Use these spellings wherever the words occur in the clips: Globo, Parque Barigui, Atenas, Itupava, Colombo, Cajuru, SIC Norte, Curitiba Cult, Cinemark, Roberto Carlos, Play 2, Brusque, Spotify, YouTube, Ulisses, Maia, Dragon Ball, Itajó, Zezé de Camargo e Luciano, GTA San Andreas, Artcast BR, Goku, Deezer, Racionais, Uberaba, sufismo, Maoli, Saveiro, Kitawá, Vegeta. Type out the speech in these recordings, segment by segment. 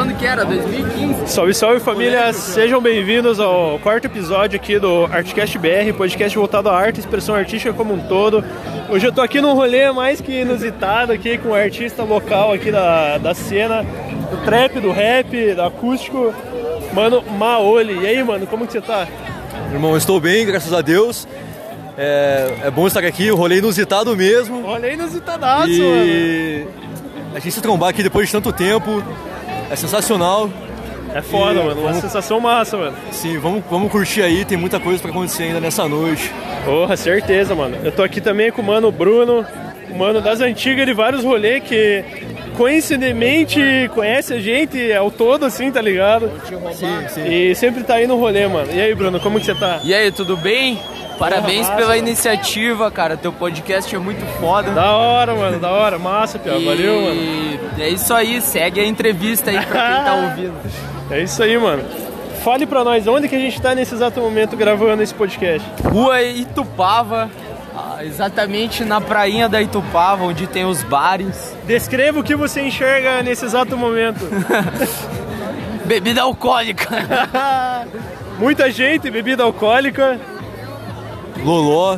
quando que era? 2015? Salve, salve, família! Sejam bem-vindos ao quarto episódio aqui do Artcast BR, podcast voltado à arte, expressão artística como um todo. Hoje eu tô aqui num rolê mais que inusitado aqui com um artista local aqui da cena, do trap, do rap, do acústico, mano, Maoli. E aí, mano, como que você tá? Irmão, eu estou bem, graças a Deus. É bom estar aqui, um rolê inusitado mesmo. Rolê inusitadaço, mano. A gente se trombar aqui depois de tanto tempo é sensacional. É foda, mano, uma sensação massa, mano. Sim, vamos curtir aí, tem muita coisa pra acontecer ainda nessa noite. Porra, certeza, mano. Eu tô aqui também com o mano Bruno, o mano das antigas de vários rolês que coincidentemente conhece a gente ao todo, assim, tá ligado? Sim. E sempre tá aí no rolê, mano. E aí, Bruno, como que você tá? E aí, tudo bem? Parabéns pela iniciativa, cara. Teu podcast é muito foda. Da hora, mano. Da hora. Massa, Pia. Valeu, mano. É isso aí. Segue a entrevista aí pra quem tá ouvindo. É isso aí, mano. Fale pra nós, onde que a gente tá nesse exato momento gravando esse podcast? Rua Itupava. Exatamente na prainha da Itupava, onde tem os bares. Descreva o que você enxerga nesse exato momento. Bebida alcoólica. Muita gente, bebida alcoólica. Loló.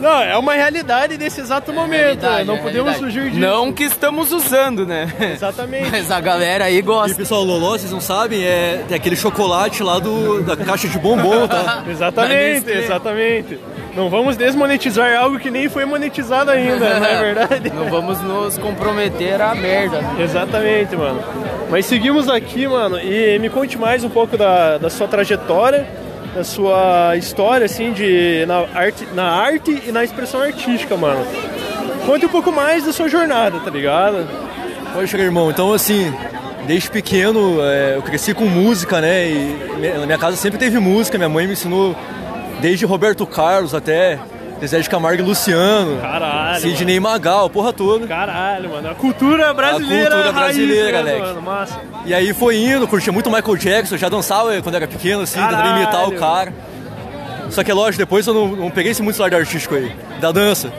Não, é uma realidade nesse exato momento. Não podemos fugir disso. Não que estamos usando, né? Exatamente. Mas a galera aí gosta. E pessoal, Loló, vocês não sabem, é aquele chocolate lá da caixa de bombom, tá? Exatamente. Não vamos desmonetizar algo que nem foi monetizado ainda, não é verdade? Não vamos nos comprometer à merda. Exatamente, mano. Mas seguimos aqui, mano. E me conte mais um pouco da sua trajetória, da sua história, assim, na arte e na expressão artística, mano. Conte um pouco mais da sua jornada, tá ligado? Poxa, irmão, então, assim, desde pequeno eu cresci com música, né? E na minha casa sempre teve música. Minha mãe me ensinou desde Roberto Carlos até Zezé de Camargo e Luciano. Caralho, Sidney Magal, porra toda. Caralho, mano. A cultura brasileira. A cultura brasileira, raiz, moleque. Mano, massa. E aí foi indo, curtia muito Michael Jackson, já dançava quando era pequeno, assim, tentando imitar o cara. Só que é lógico, depois eu não peguei esse muito lado artístico aí, da dança.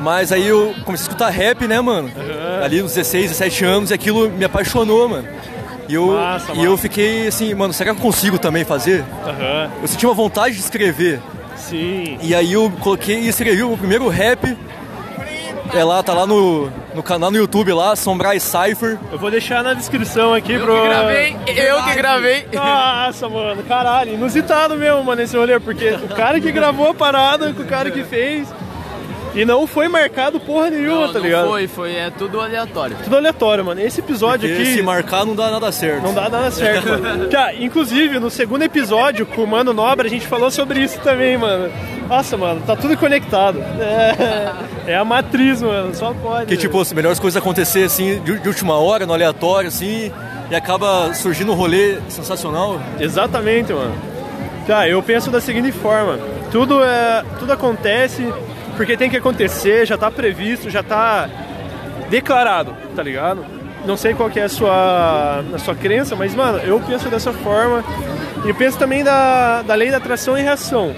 Mas aí eu comecei a escutar rap, né, mano? Uhum. Ali nos 16, 17 anos, e aquilo me apaixonou, mano. E eu fiquei assim, mano, será que eu consigo também fazer? Uhum. Eu senti uma vontade de escrever. Sim. E aí eu coloquei e escrevi o primeiro rap. Tá lá no canal no YouTube lá, Sombra e Cypher. Eu vou deixar na descrição aqui, Eu que gravei. Nossa, mano, caralho, inusitado mesmo, mano, esse rolê, porque o cara que gravou a parada com o cara que fez. E não foi marcado porra nenhuma, tá ligado? Foi tudo aleatório. Tudo aleatório, mano. Esse episódio porque aqui... se marcar não dá nada certo. Não dá nada certo, mano. Já, inclusive, no segundo episódio, com o Mano Nobre, a gente falou sobre isso também, mano. Nossa, mano, tá tudo conectado. É a matriz, mano, só pode. Que, tipo, as melhores coisas acontecer, assim, de última hora, no aleatório, assim, e acaba surgindo um rolê sensacional. Exatamente, mano. Já, eu penso da seguinte forma. Tudo acontece... porque tem que acontecer, já tá previsto, já tá declarado, tá ligado? Não sei qual que é a sua crença, mas, mano, eu penso dessa forma. E penso também da lei da atração e reação.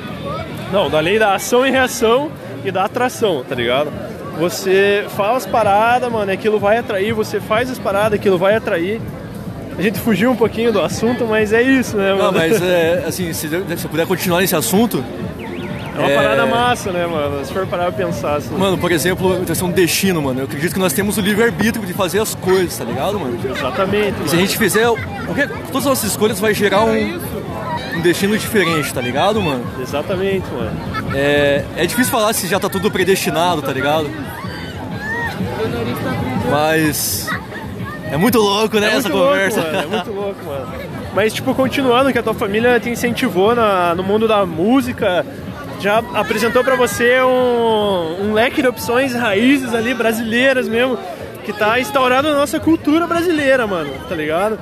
Não, da lei da ação e reação e da atração, tá ligado? Você fala as paradas, mano, aquilo vai atrair. Você faz as paradas, aquilo vai atrair. A gente fugiu um pouquinho do assunto, mas é isso, né, mano? Não, mas, assim, se eu puder continuar nesse assunto... é uma parada massa, né, mano? Se for parar pra pensar assim... mano, por exemplo, a questão do destino, mano. Eu acredito que nós temos o livre-arbítrio de fazer as coisas, tá ligado, mano? Exatamente, mano. Se a gente fizer... todas as nossas escolhas vai gerar um destino diferente, tá ligado, mano? Exatamente, mano. É difícil falar se já tá tudo predestinado, tá ligado? Mas... é muito louco, né, essa conversa? É muito louco, mano. Mas, tipo, continuando, que a tua família te incentivou no mundo da música... já apresentou pra você um leque de opções, raízes ali, brasileiras mesmo, que tá instaurado na nossa cultura brasileira, mano, tá ligado?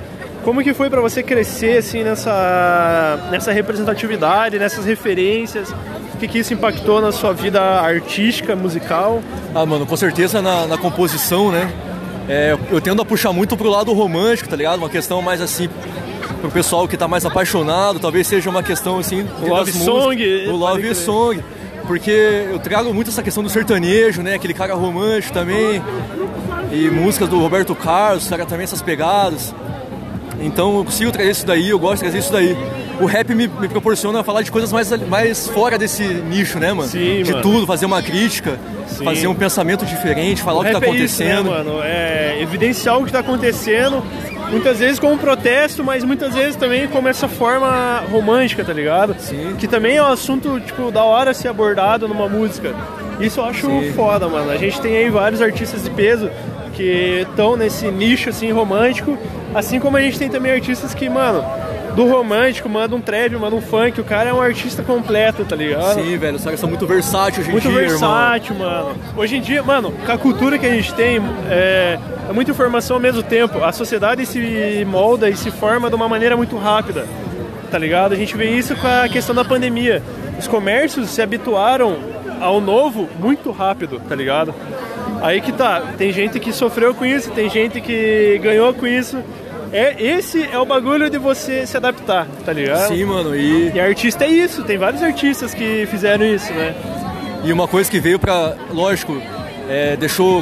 Como que foi pra você crescer, assim, nessa representatividade, nessas referências? O que isso impactou na sua vida artística, musical? Ah, mano, com certeza na composição, né? Eu tendo a puxar muito pro lado romântico, tá ligado? Uma questão mais, assim... pro pessoal que tá mais apaixonado, talvez seja uma questão assim... o love song. O love song. Porque eu trago muito essa questão do sertanejo, né? Aquele cara romântico também. e músicas do Roberto Carlos, cara, também essas pegadas. Então eu consigo trazer isso daí, eu gosto de trazer isso daí. O rap me proporciona falar de coisas mais fora desse nicho, né, mano? Sim, de mano. Tudo, fazer uma crítica, sim. Fazer um pensamento diferente, falar o que tá acontecendo. É isso, né, mano? É evidenciar o que tá acontecendo, muitas vezes como protesto, mas muitas vezes também como essa forma romântica, tá ligado? Sim. Que também é um assunto, tipo, da hora ser abordado numa música. Isso eu acho sim. Foda, mano. A gente tem aí vários artistas de peso que estão nesse nicho, assim, romântico, assim como a gente tem também artistas que, mano... Do romântico, manda um trap, manda um funk, o cara é um artista completo, tá ligado? Sim, velho, os caras são muito versátil hoje em dia, muito versátil, mano. Hoje em dia, mano, com a cultura que a gente tem, é muita informação ao mesmo tempo. A sociedade se molda e se forma de uma maneira muito rápida, tá ligado? A gente vê isso com a questão da pandemia. Os comércios se habituaram ao novo muito rápido, tá ligado? Aí que tá, tem gente que sofreu com isso, tem gente que ganhou com isso. Esse é o bagulho de você se adaptar, tá ligado? Sim, mano, e artista é isso, tem vários artistas que fizeram isso, né? E uma coisa que veio pra... Lógico,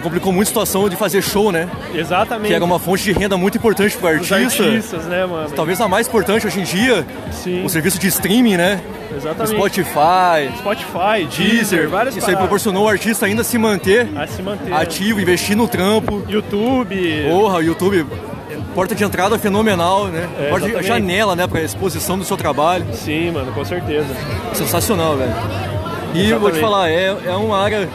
complicou muito a situação de fazer show, né? Exatamente. Que era uma fonte de renda muito importante pro artista. Os artistas, né, mano? Talvez a mais importante hoje em dia. Sim. O serviço de streaming, né? Exatamente. Spotify, Deezer, várias coisas. Isso aí proporcionou o artista ainda se manter ativo, investir no trampo. YouTube. Porra, o YouTube... Porta de entrada fenomenal, né? Janela, né? Pra exposição do seu trabalho. Sim, mano, com certeza. Sensacional, velho. E exatamente. Eu vou te falar, é uma área,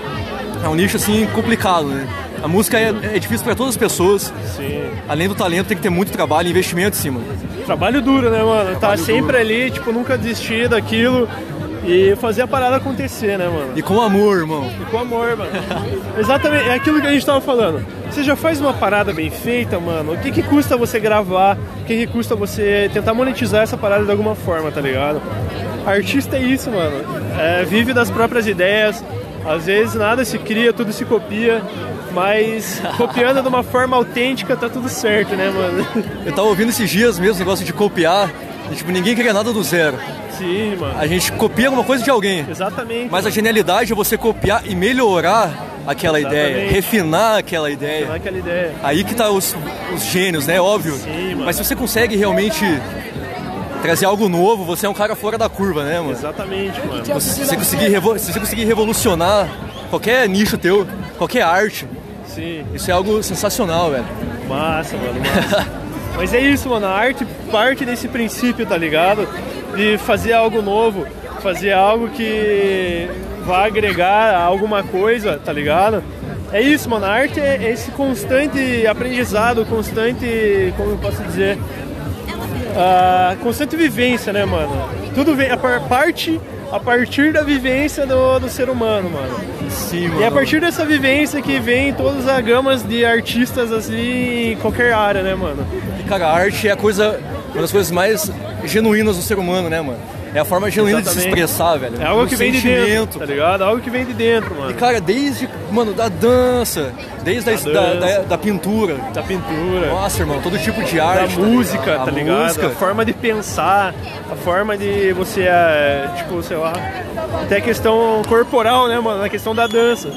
é um nicho assim complicado, né? A música é difícil pra todas as pessoas. Sim. Além do talento, tem que ter muito trabalho e investimento em cima. Trabalho duro, né, mano? Tá sempre ali, tipo, nunca desistir daquilo. E fazer a parada acontecer, né, mano? E com amor, irmão. E com amor, mano. Exatamente, é aquilo que a gente tava falando. Você já faz uma parada bem feita, mano? O que custa você gravar? O que custa você tentar monetizar essa parada de alguma forma, tá ligado? Artista é isso, mano. Vive das próprias ideias. Às vezes nada se cria, tudo se copia. Mas copiando de uma forma autêntica tá tudo certo, né, mano? Eu tava ouvindo esses dias mesmo o negócio de copiar. E, tipo, ninguém cria nada do zero. Sim, mano. A gente copia alguma coisa de alguém. Exatamente. Mas a genialidade é você copiar e melhorar aquela ideia, refinar aquela ideia. Aí que tá os gênios, né? Óbvio. Sim, mano. Mas se você consegue realmente trazer algo novo, você é um cara fora da curva, né, mano? Exatamente, mano. Se você conseguir revolucionar qualquer nicho teu, qualquer arte, sim. Isso é algo sensacional, velho. Massa, mano, massa. Mas é isso, mano, a arte parte desse princípio, tá ligado? De fazer algo novo, fazer algo que vá agregar alguma coisa, tá ligado? É isso, mano, a arte é esse constante aprendizado, constante, como eu posso dizer, a constante vivência, né, mano? Tudo vem a partir da vivência do ser humano, mano. Sim, mano. E é a partir dessa vivência que vem todas as gamas de artistas, assim, em qualquer área, né, mano? E, cara, a arte é uma das coisas mais genuínas do ser humano, né, mano? É a forma genuína exatamente. De se expressar, velho. É algo que vem de dentro, tá ligado? Algo que vem de dentro, mano. E, cara, desde, mano, da dança, desde da pintura. Da pintura. Nossa, irmão, todo tipo de arte. Da música, tá ligado? Música. A forma de pensar, a forma de você, tipo, sei lá, até a questão corporal, né, mano? A questão da dança.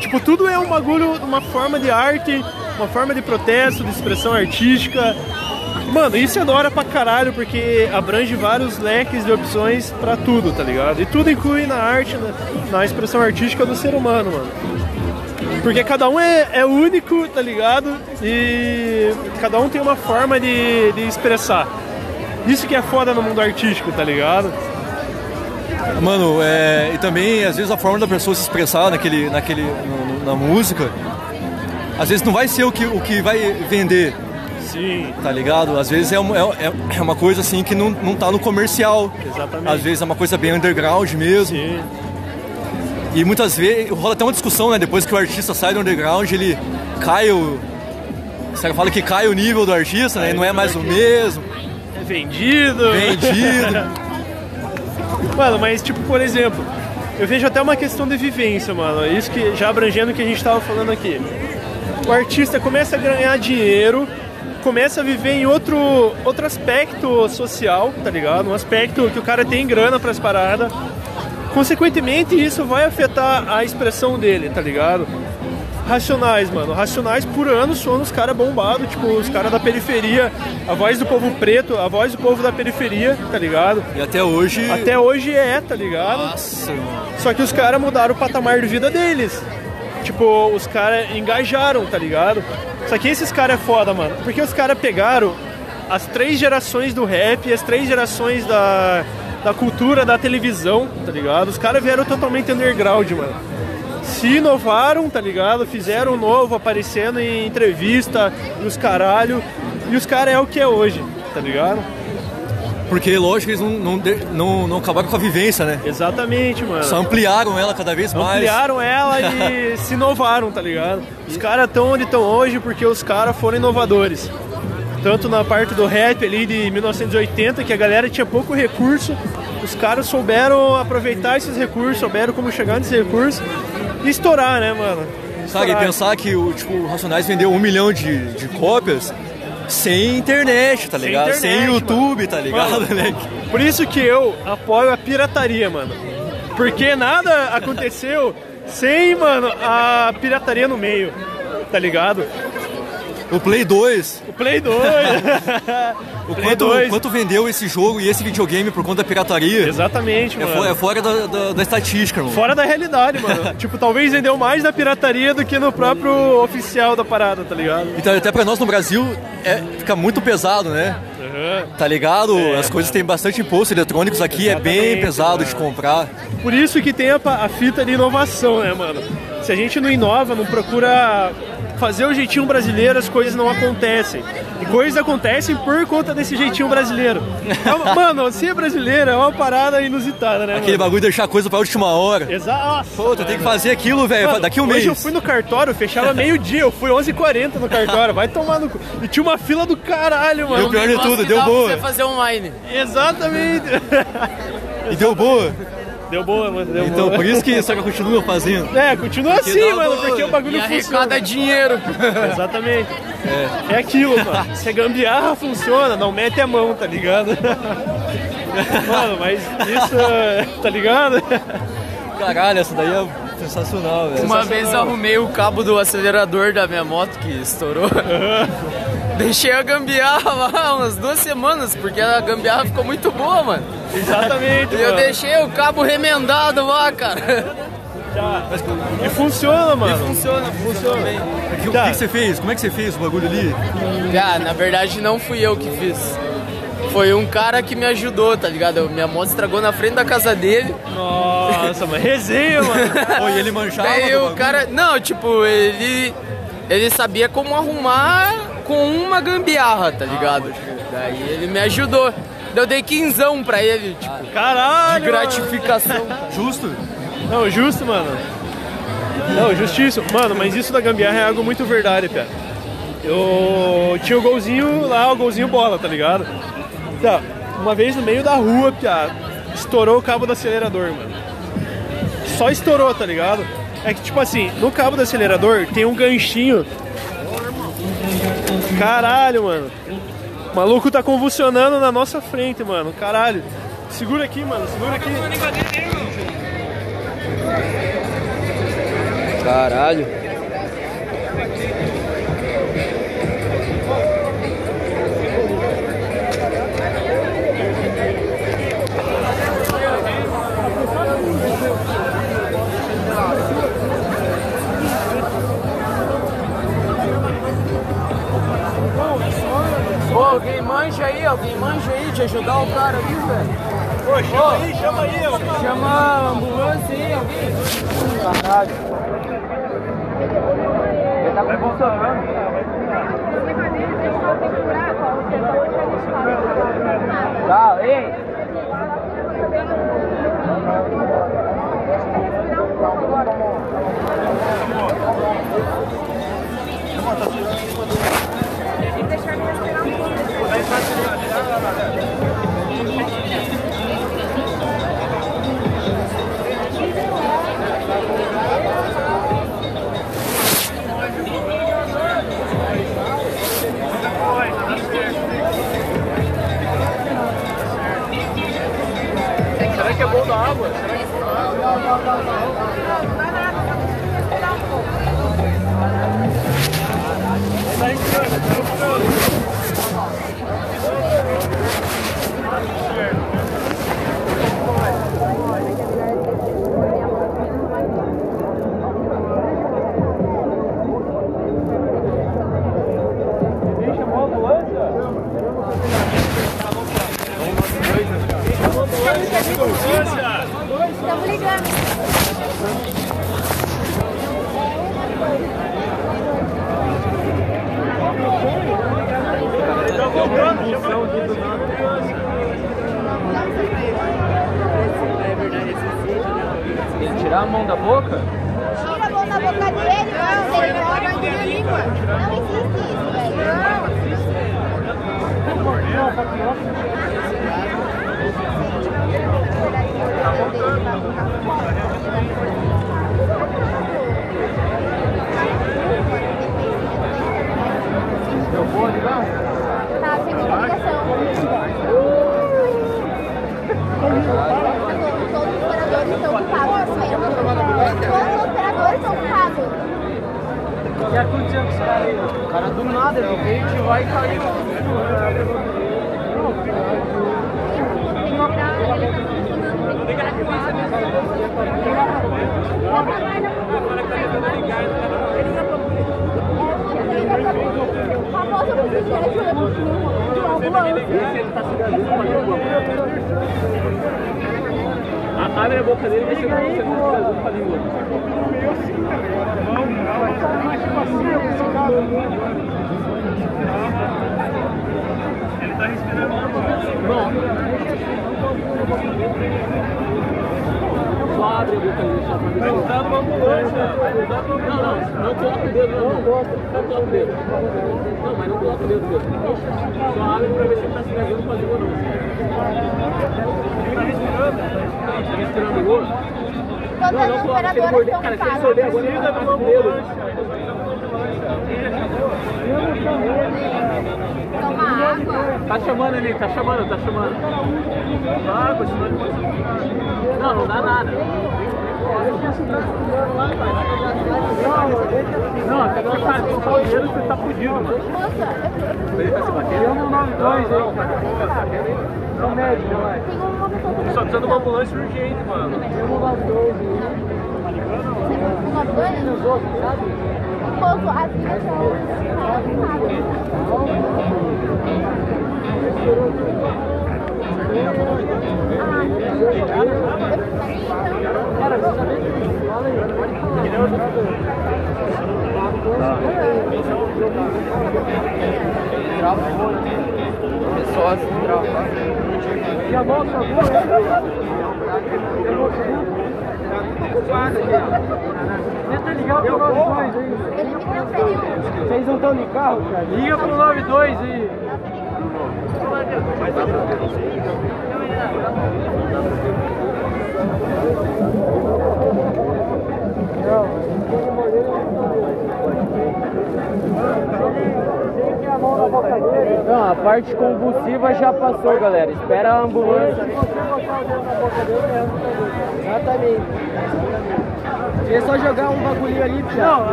Tipo, tudo é um bagulho, uma forma de arte, uma forma de protesto, de expressão artística. Mano, isso é da hora pra caralho, porque abrange vários leques de opções pra tudo, tá ligado? E tudo inclui na arte, na expressão artística do ser humano, mano. Porque cada um é único, tá ligado? E cada um tem uma forma de expressar. Isso que é foda no mundo artístico, tá ligado? Mano, e também, às vezes, a forma da pessoa se expressar na música, às vezes não vai ser o que vai vender. Sim. Tá ligado? Às vezes é uma coisa assim que não tá no comercial. Exatamente. Às vezes é uma coisa bem underground mesmo. Sim. E muitas vezes rola até uma discussão, né? Depois que o artista sai do underground, ele cai o... Você fala que cai o nível do artista, né? E não é mais o mesmo. É vendido. Mano, mas tipo, por exemplo, eu vejo até uma questão de vivência, mano. Isso que já abrangendo o que a gente tava falando aqui. O artista começa a ganhar dinheiro, começa a viver em outro aspecto social, tá ligado? Um aspecto que o cara tem grana pras paradas. Consequentemente, isso vai afetar a expressão dele, tá ligado? Racionais, mano. Racionais por anos foram os caras bombados, tipo, os caras da periferia, a voz do povo preto, a voz do povo da periferia, tá ligado? E até hoje... Até hoje é, tá ligado? Nossa, mano. Só que os caras mudaram o patamar de vida deles. Tipo, os caras engajaram, tá ligado? Só que esses caras é foda, mano. Porque os caras pegaram as 3 gerações do rap, as 3 gerações da cultura, da televisão, tá ligado? Os caras vieram totalmente underground, mano. Se inovaram, tá ligado? Fizeram o novo, aparecendo em entrevista, e os caralho. E os caras é o que é hoje, tá ligado? Porque, lógico, eles não acabaram com a vivência, né? Exatamente, mano. Só ampliaram ela cada vez mais. Ampliaram ela e se inovaram, tá ligado? Os caras estão onde estão hoje porque os caras foram inovadores. Tanto na parte do rap ali de 1980, que a galera tinha pouco recurso, os caras souberam aproveitar esses recursos, souberam como chegar nesses recursos e estourar, né, mano? Sabe, pensar que o Racionais vendeu 1 milhão de cópias... Sem internet, tá ligado? Sem YouTube, mano. Tá ligado? Mano, por isso que eu apoio a pirataria, mano. Porque nada aconteceu sem, mano, a pirataria no meio, tá ligado? O Play 2. O Play 2. O quanto vendeu esse jogo e esse videogame por conta da pirataria. Exatamente, mano. É fora da estatística, mano. Fora da realidade, mano. Tipo, talvez vendeu mais na pirataria do que no próprio oficial da parada, tá ligado? Então, até pra nós no Brasil, fica muito pesado, né? Uhum. Tá ligado? É, as coisas têm bastante imposto eletrônicos aqui, é bem pesado, mano, de comprar. Por isso que tem a fita de inovação, né, mano? Se a gente não inova, não procura... fazer o jeitinho brasileiro, as coisas não acontecem. E coisas acontecem por conta desse jeitinho brasileiro. Mano, ser brasileiro é uma parada inusitada, né? Aquele bagulho de deixar a coisa pra última hora. Exato. Pô, tu tem que fazer aquilo, velho, daqui um mês. Hoje eu fui no cartório, fechava meio-dia, eu fui 11h40 no cartório, vai tomar no cu. E tinha uma fila do caralho, mano. E o pior de tudo, deu boa. Pra você fazer online. Exatamente. E deu boa. Deu boa, mano, deu então, boa. Por isso que só que continua fazendo. É, continua porque assim, mano, boa. Porque o bagulho e funciona. Arrecada dinheiro. Exatamente. É aquilo, mano. Se a gambiarra funciona, não mete a mão, tá ligado? Mano, mas isso, tá ligado? Caralho, essa daí é sensacional, velho. Uma vez arrumei o cabo do acelerador da minha moto que estourou. Uhum. Deixei a gambiarra lá umas 2 semanas, porque a gambiarra ficou muito boa, mano. Exatamente, e eu deixei o cabo remendado lá, cara. Já. E funciona, mano. E funciona bem. O que você fez? Como é que você fez o bagulho ali? Ah, na verdade não fui eu que fiz. Foi um cara que me ajudou, tá ligado? Minha moto estragou na frente da casa dele. Nossa, mas resenha, mano. Pô, e ele manchava? Daí o cara... Não, tipo, ele sabia como arrumar... com uma gambiarra, tá ligado? Daí ele me ajudou. Eu dei 15 pra ele, tipo... Caralho! De gratificação. Justo? Não, justo, mano. Não, justíssimo. Mano, mas isso da gambiarra é algo muito verdade, cara. Eu tinha o golzinho lá, o golzinho bola, tá ligado? Então, uma vez no meio da rua, piá, estourou o cabo do acelerador, mano. Só estourou, tá ligado? É que, tipo assim, no cabo do acelerador tem um ganchinho... Caralho, mano. O maluco tá convulsionando na nossa frente, mano. Caralho. Segura aqui, mano. Segura aqui. Caralho. Alguém manja aí, de ajudar o cara ali, velho. Pô, chama aí. Chama a ambulância aí, alguém. Caralho. Ele tá convulsionando. O brincadeiro tem um mal segurar, ó. Você tá muito alisado. Tá, ei. Deixa eu respirar um pouco agora. Deixa eu respirar um pouco.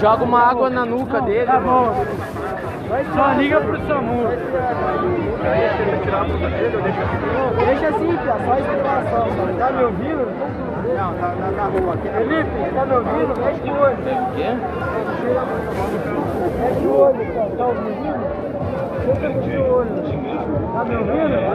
Joga uma água na nuca dele. Tá bom. Só liga pro SAMU. Deixa assim, pia, só explicação. Tá me ouvindo? Não, tá na rua aqui. Felipe, tá me ouvindo? Mexe o olho. Mexe o olho, cara. Tá ouvindo? Mexe o olho. Tá me ouvindo?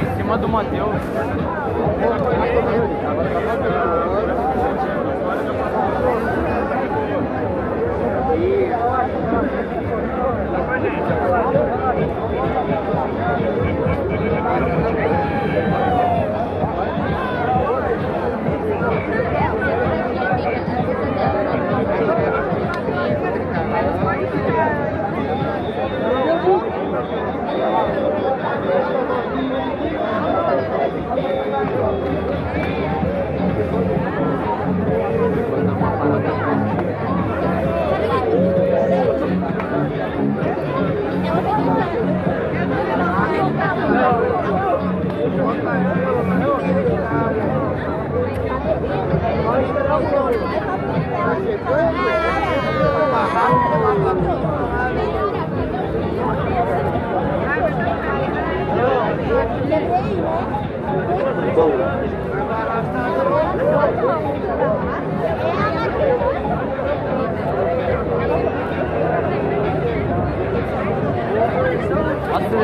Em cima do Matheus.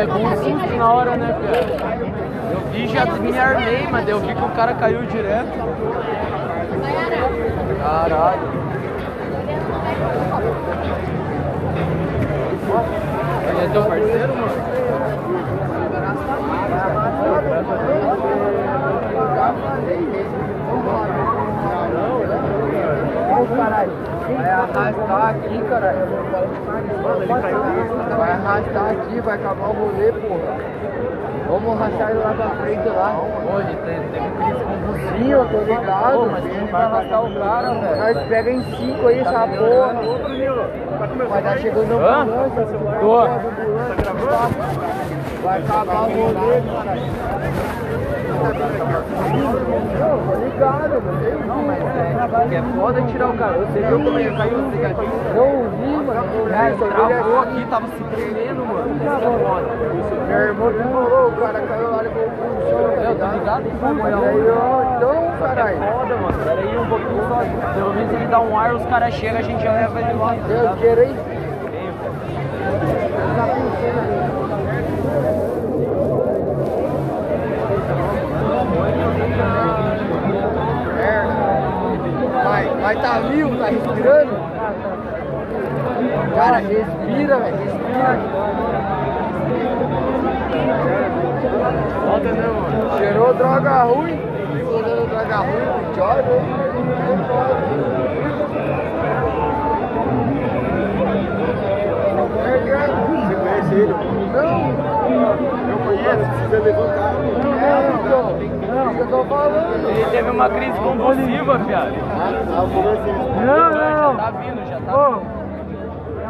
É bom assim na hora, né, cara? Eu vi, já me armei, mas eu vi que o cara caiu direto. Caralho. Ele é teu parceiro, mano? Caralho. Vai arrastar aqui, cara. Vai arrastar aqui, vai acabar o rolê, porra. Vamos arrastar ele lá pra frente, lá. Hoje tem crise com você. Sim, eu tô ligado. Pô, mas ele vai arrastar o cara, velho. Nós pega em 5 aí, essa porra. Vai dar chegando a ambulância. Tô. Vai acabar o rolê, cara. Ligado, mano. Não, mas é foda tirar o cara. Você viu como ele caiu no brigadinho? Eu vi, mano. Travou aqui, tava se tremendo, mano. Meu irmão demorou, o cara caiu lá, levou o pulso. Eu tô ligado em tudo, mano. Então, caralho. É foda, mano. Pera aí um pouquinho só. Pelo menos ele dá um ar, os caras chegam, a gente já leva ele lá. Eu quero aí. Vai tá vivo, tá respirando. Cara, respira, velho. Respira. Foda, né, mano? Cheirou droga ruim. Ficou dando droga ruim, pichora. Você conhece ele? Não. Eu conheço, precisa levantar. É, então. Eu tô falando. Ele teve uma crise convulsiva, viado. A ambulância não. Já tá vindo, já tá vindo.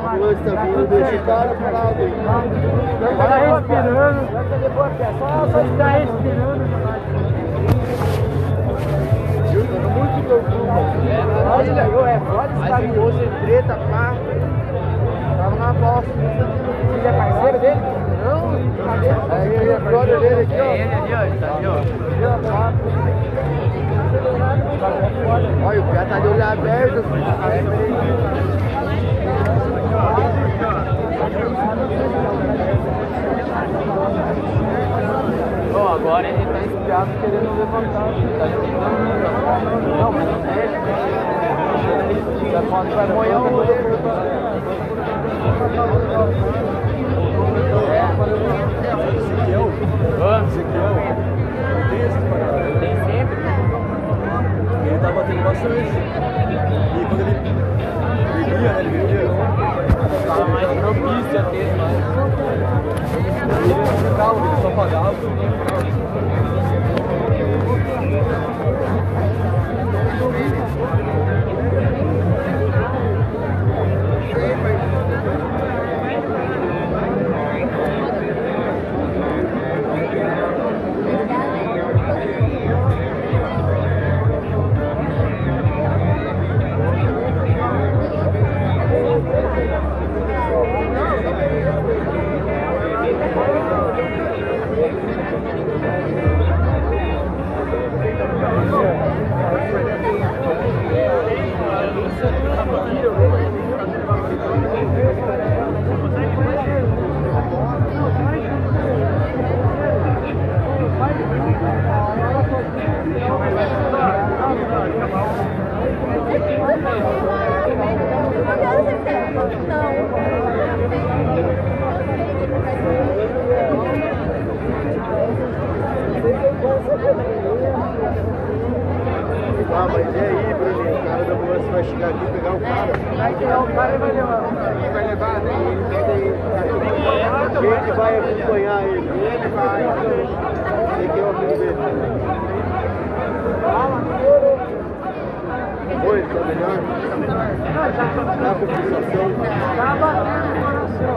A ambulância tá vindo, deixa o cara parado aí. Tá respirando. Só está respirando. Muito louco. É foda, estabilidade. É treta, pá. Tava na bosta. Ele é parceiro dele? Não. Aí ele é brother dele aqui, ó. É ele ali, ó. Ele tá ali, ó. Olha, o cara tá de olho aberto. Agora ele tá espiado querendo levantar. Tá tentando. Não, mas não é. Quando vai molhar o olho. Ezequiel. Tem sempre. Ele tá batendo bastante. E quando ele bebia, né? Ele bebia. Tava mais propício a ter, mas ele não ficava, ele só pagava. Ah, mas e aí, Bruninho? O cara da ambulância vai chegar aqui e pegar o cara. Vai tirar o cara e vai levar. Vai levar, né? Ele pega aí. Ele vai acompanhar ele. Ele vai. Você quer o filho dele? Oi, tá melhor? Tá com pulsação? Tá batendo o coração.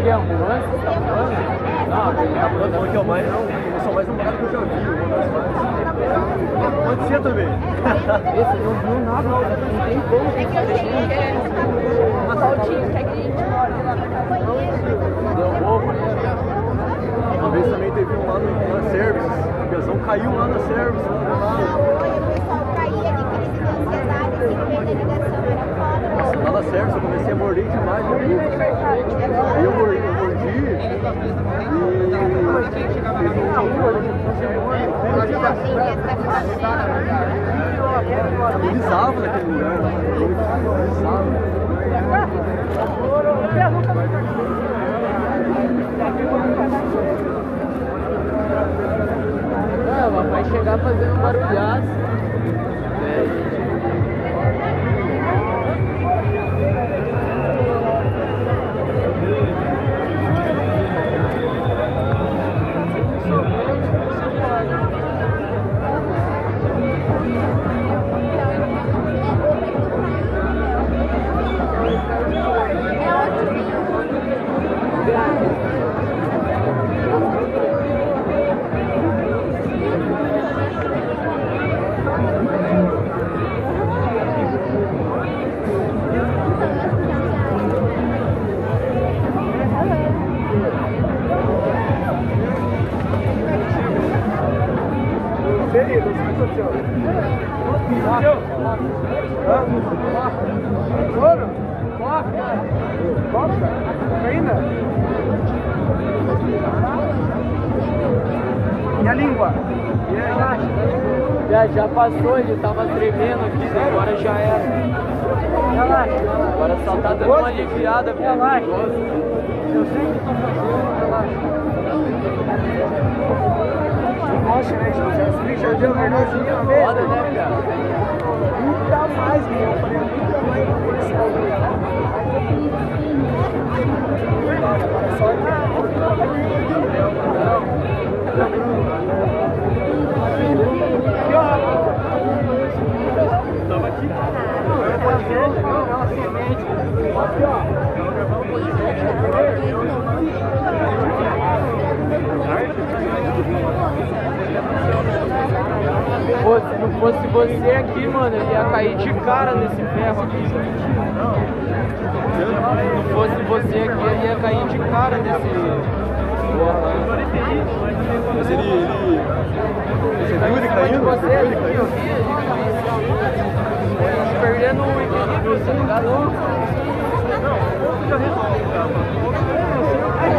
Que ambulância? Ah, a ambulância que eu mais não, eu sou mais um bocado que eu já vi. Pode ser também. Esse não viu nada, não tem como. É que eu cheguei, uma saltinha que a gente olha. Deu ovo. Uma vez também teve um lá na Service, o pessoal caiu lá na Service. O pessoal caía ali, crise de ansiedade, tinha que perder a ligação, era foda. Nossa, lá na Service eu comecei a morder demais. Aí eu mordi e... Eu pisava naquele lugar, eu pisava. Ela vai chegar fazendo um barulhaço. Já passou, ele tava tremendo aqui, agora já era. Agora só tá dando uma aliviada, minha mãe. Eu sei que tô fazendo, relaxa. Nossa, né? Já deu vergonhinha na mesa. Foda, né, cara? Nunca mais, meu. Eu falei, nunca mais eu vou nesse bagulho. Só que... Se não fosse você aqui, mano, eu ia cair de cara nesse ferro aqui. Se não fosse você aqui, eu ia cair de cara nesse... Mas ele... Você viu ele caindo? Eu vi, perdendo o equilíbrio, você não ganhou.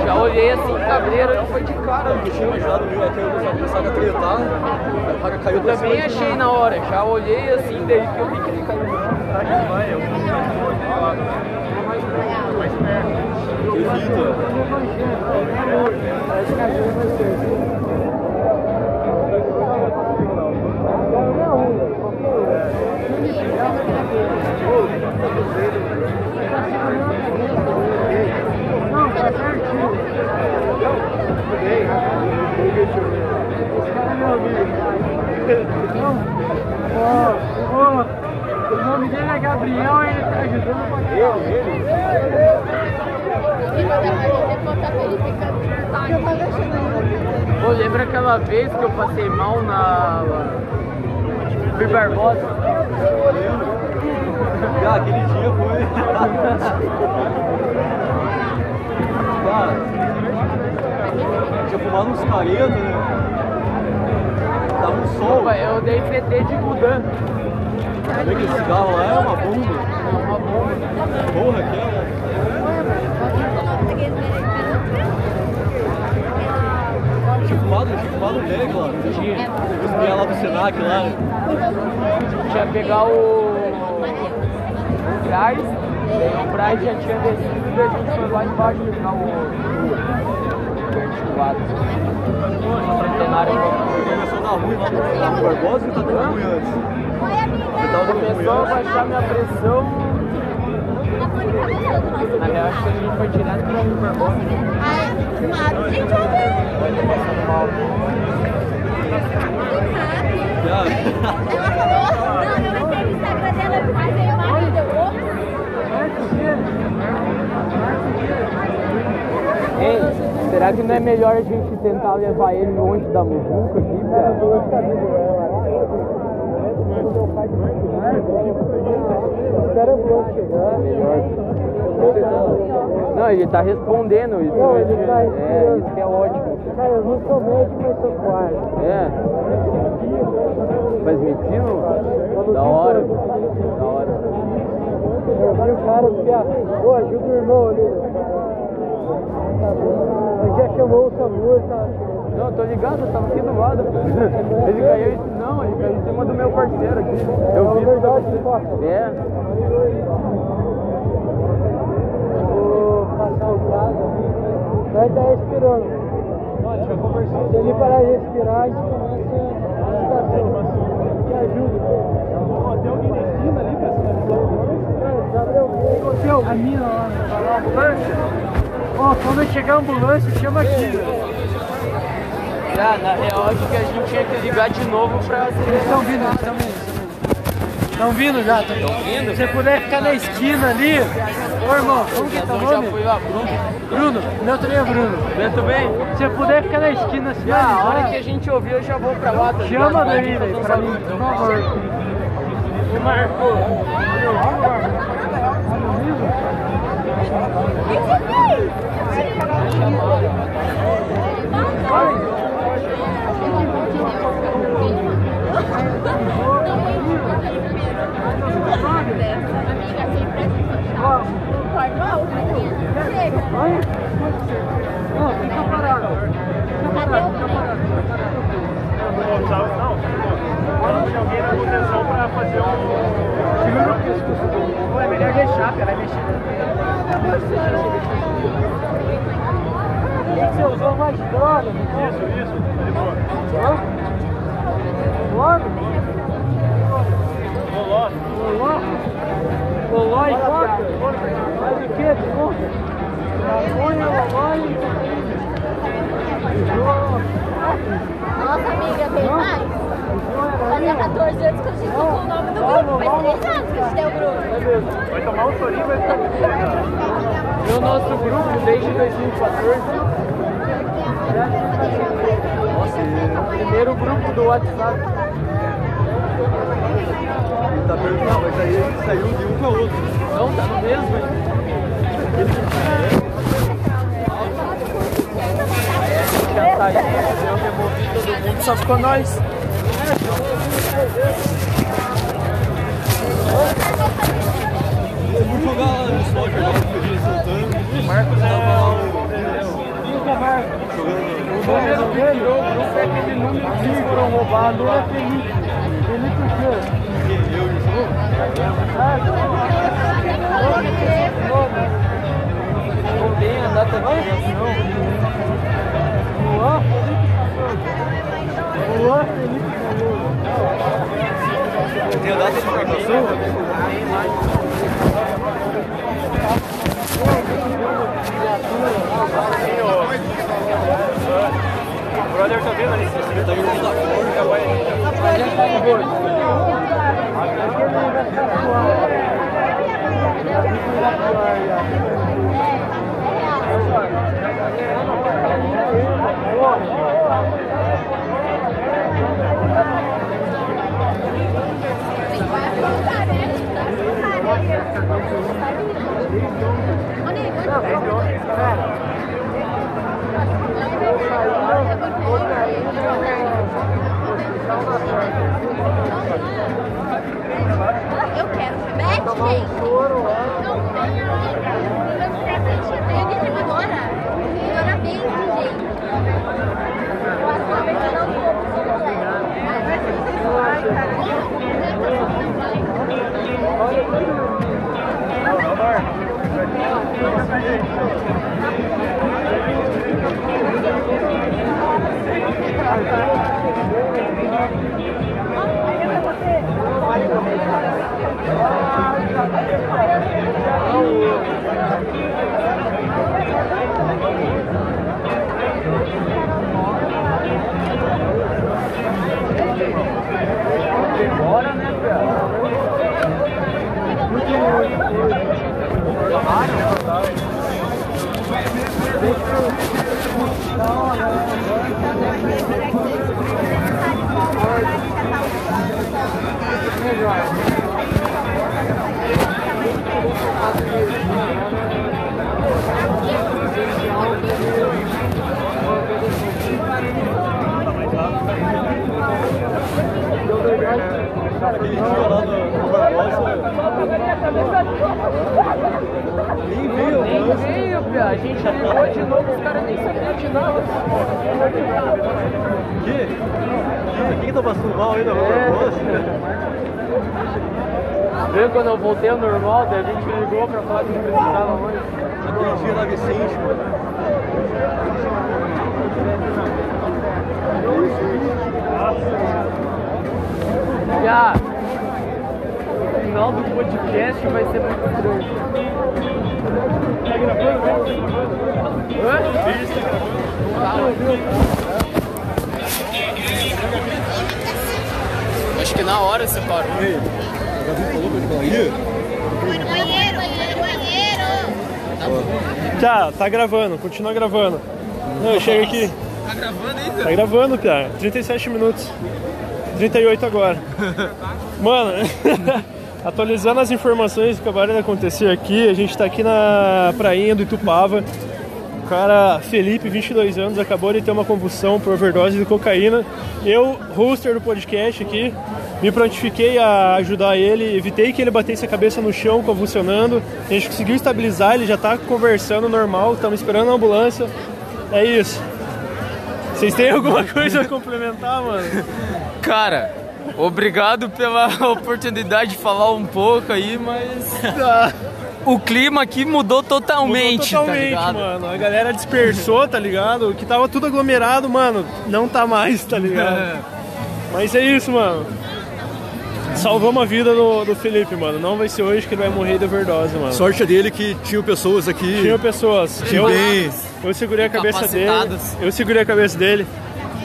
Já olhei assim, cabreiro, foi de cara. O bichinho já não viu até eu começar a tretar. A vaca caiu. Eu também achei na hora, já olhei assim, daí que eu vi que ele caiu. Evita. meu amigo. O nome dele é Gabriel e ele tá ajudando pra cá. Pô, lembra aquela vez que eu passei mal na... Fui Barbosa? Eu lembro. Ah, aquele dia foi... Tinha fumado uns 40, né? Tava um sol. Eu dei PT de Budan. Olha que esse carro lá é uma bomba. É uma bomba. Porra, que é? Tinha fumado o deg lá. Tinha lá do Senac lá. Tinha pegar o gás. O Braz já tinha descido e a gente foi lá embaixo pegar o verticulado. Começou na rua, lá no Barbosa e tá tudo ruim antes. Começou a baixar minha pressão. Na real, acho que a gente foi direto para o Super Bowl. Ela falou, não, eu entrei no Instagram dela, mas aí o Marcos deu outro. Ei, será que não é melhor a gente tentar levar ele longe da muvuca aqui, cara? Não, ele tá respondendo isso. Não, ele tá respondendo. É, isso que é ótimo. Cara, eu não sou médico, mas sou quase. É. Faz medicina? Da hora. Da hora. Agora o cara, pô, ajuda o irmão ali. Ele já chamou o SAMU e tá... Não, eu tô ligado, eu tava aqui do lado. Ele caiu em... Não, ele caiu em cima do meu parceiro aqui. Eu vi tudo aqui. É. Vou passar o prazo aqui. Vai estar respirando. Se ele parar de respirar, a gente começa a agitação. Que ajuda. Tem alguém na esquina ali, pessoal? A mina lá, na ambulância. Ó, quando chegar a ambulância, chama aqui. Ah, na real, acho que a gente tinha que ligar de novo pra... Eles estão vindo, eles estão vindo. Estão vindo já, estão vindo. Se você puder ficar na esquina ali... Ô, irmão, como que tá o nome? Já fui lá, Bruno, meu também é Bruno. Tudo bem? Se você puder ficar na esquina assim... Ah, a hora que a gente ouvir, eu já vou pra lá. Tá? Chama daí, aí, velho, pra mim, por favor. E Marco. Olha aí. Não, é melhor deixar, cara, mexer. Você usou mais droga? Isso, Loló e coca? Mas o que? Maconha, loló e... Nossa, amiga, tem mais? Fazia 14 anos que eu tinha o nome do grupo. Faz 3 anos que a gente tem o grupo. Vai tomar um sorinho, vai ficar... E o nosso grupo desde 2014... Nossa, primeiro grupo do WhatsApp. Tá perguntando, mas aí ele saiu de um para o outro. Não, tá no mesmo, hein? Já saiu, eu removi todo mundo, só ficou nós. Eu vou jogar lá no sol, jogar o Pedrinho soltando. O Marcos tava lá o número dele, não sei aquele número que foram roubados lá. Felipe o quê? Não tem a data de criação. Luan Felipe. Tem a data de criação? Tem mais. O brother tá vendo ali. Tá vindo da Eu quero Fabete, gente. Eu agora. Melhorar bem, quando eu voltei ao normal, daí a gente me ligou pra falar que não precisava hoje. Aquele dia na Vicente, mano. Já, o final do podcast vai ser muito grande. Tá gravando? Hã? Isso, tá gravando. Acho que na hora você parou. Tá, tá gravando, continua gravando. Não, chega aqui. Tá gravando ainda? Tá gravando, piá. 37 minutos. 38 agora. Mano, atualizando as informações que acabaram de acontecer aqui, a gente tá aqui na prainha do Itupava. O cara, Felipe, 22 anos, acabou de ter uma convulsão por overdose de cocaína. Eu, hoster do podcast aqui, me prontifiquei a ajudar ele, evitei que ele batesse a cabeça no chão, convulsionando. A gente conseguiu estabilizar, ele já tá conversando normal, estamos esperando a ambulância. É isso. Vocês têm alguma coisa a complementar, mano? Cara, obrigado pela oportunidade de falar um pouco aí, mas... O clima aqui mudou totalmente, tá ligado? Mano. A galera dispersou, tá ligado? O que tava tudo aglomerado, mano, não tá mais, tá ligado? É. Mas é isso, mano. Salvamos a vida do Felipe, mano. Não vai ser hoje que ele vai morrer de overdose, mano. Sorte dele que tinham pessoas aqui. Eu segurei a cabeça dele.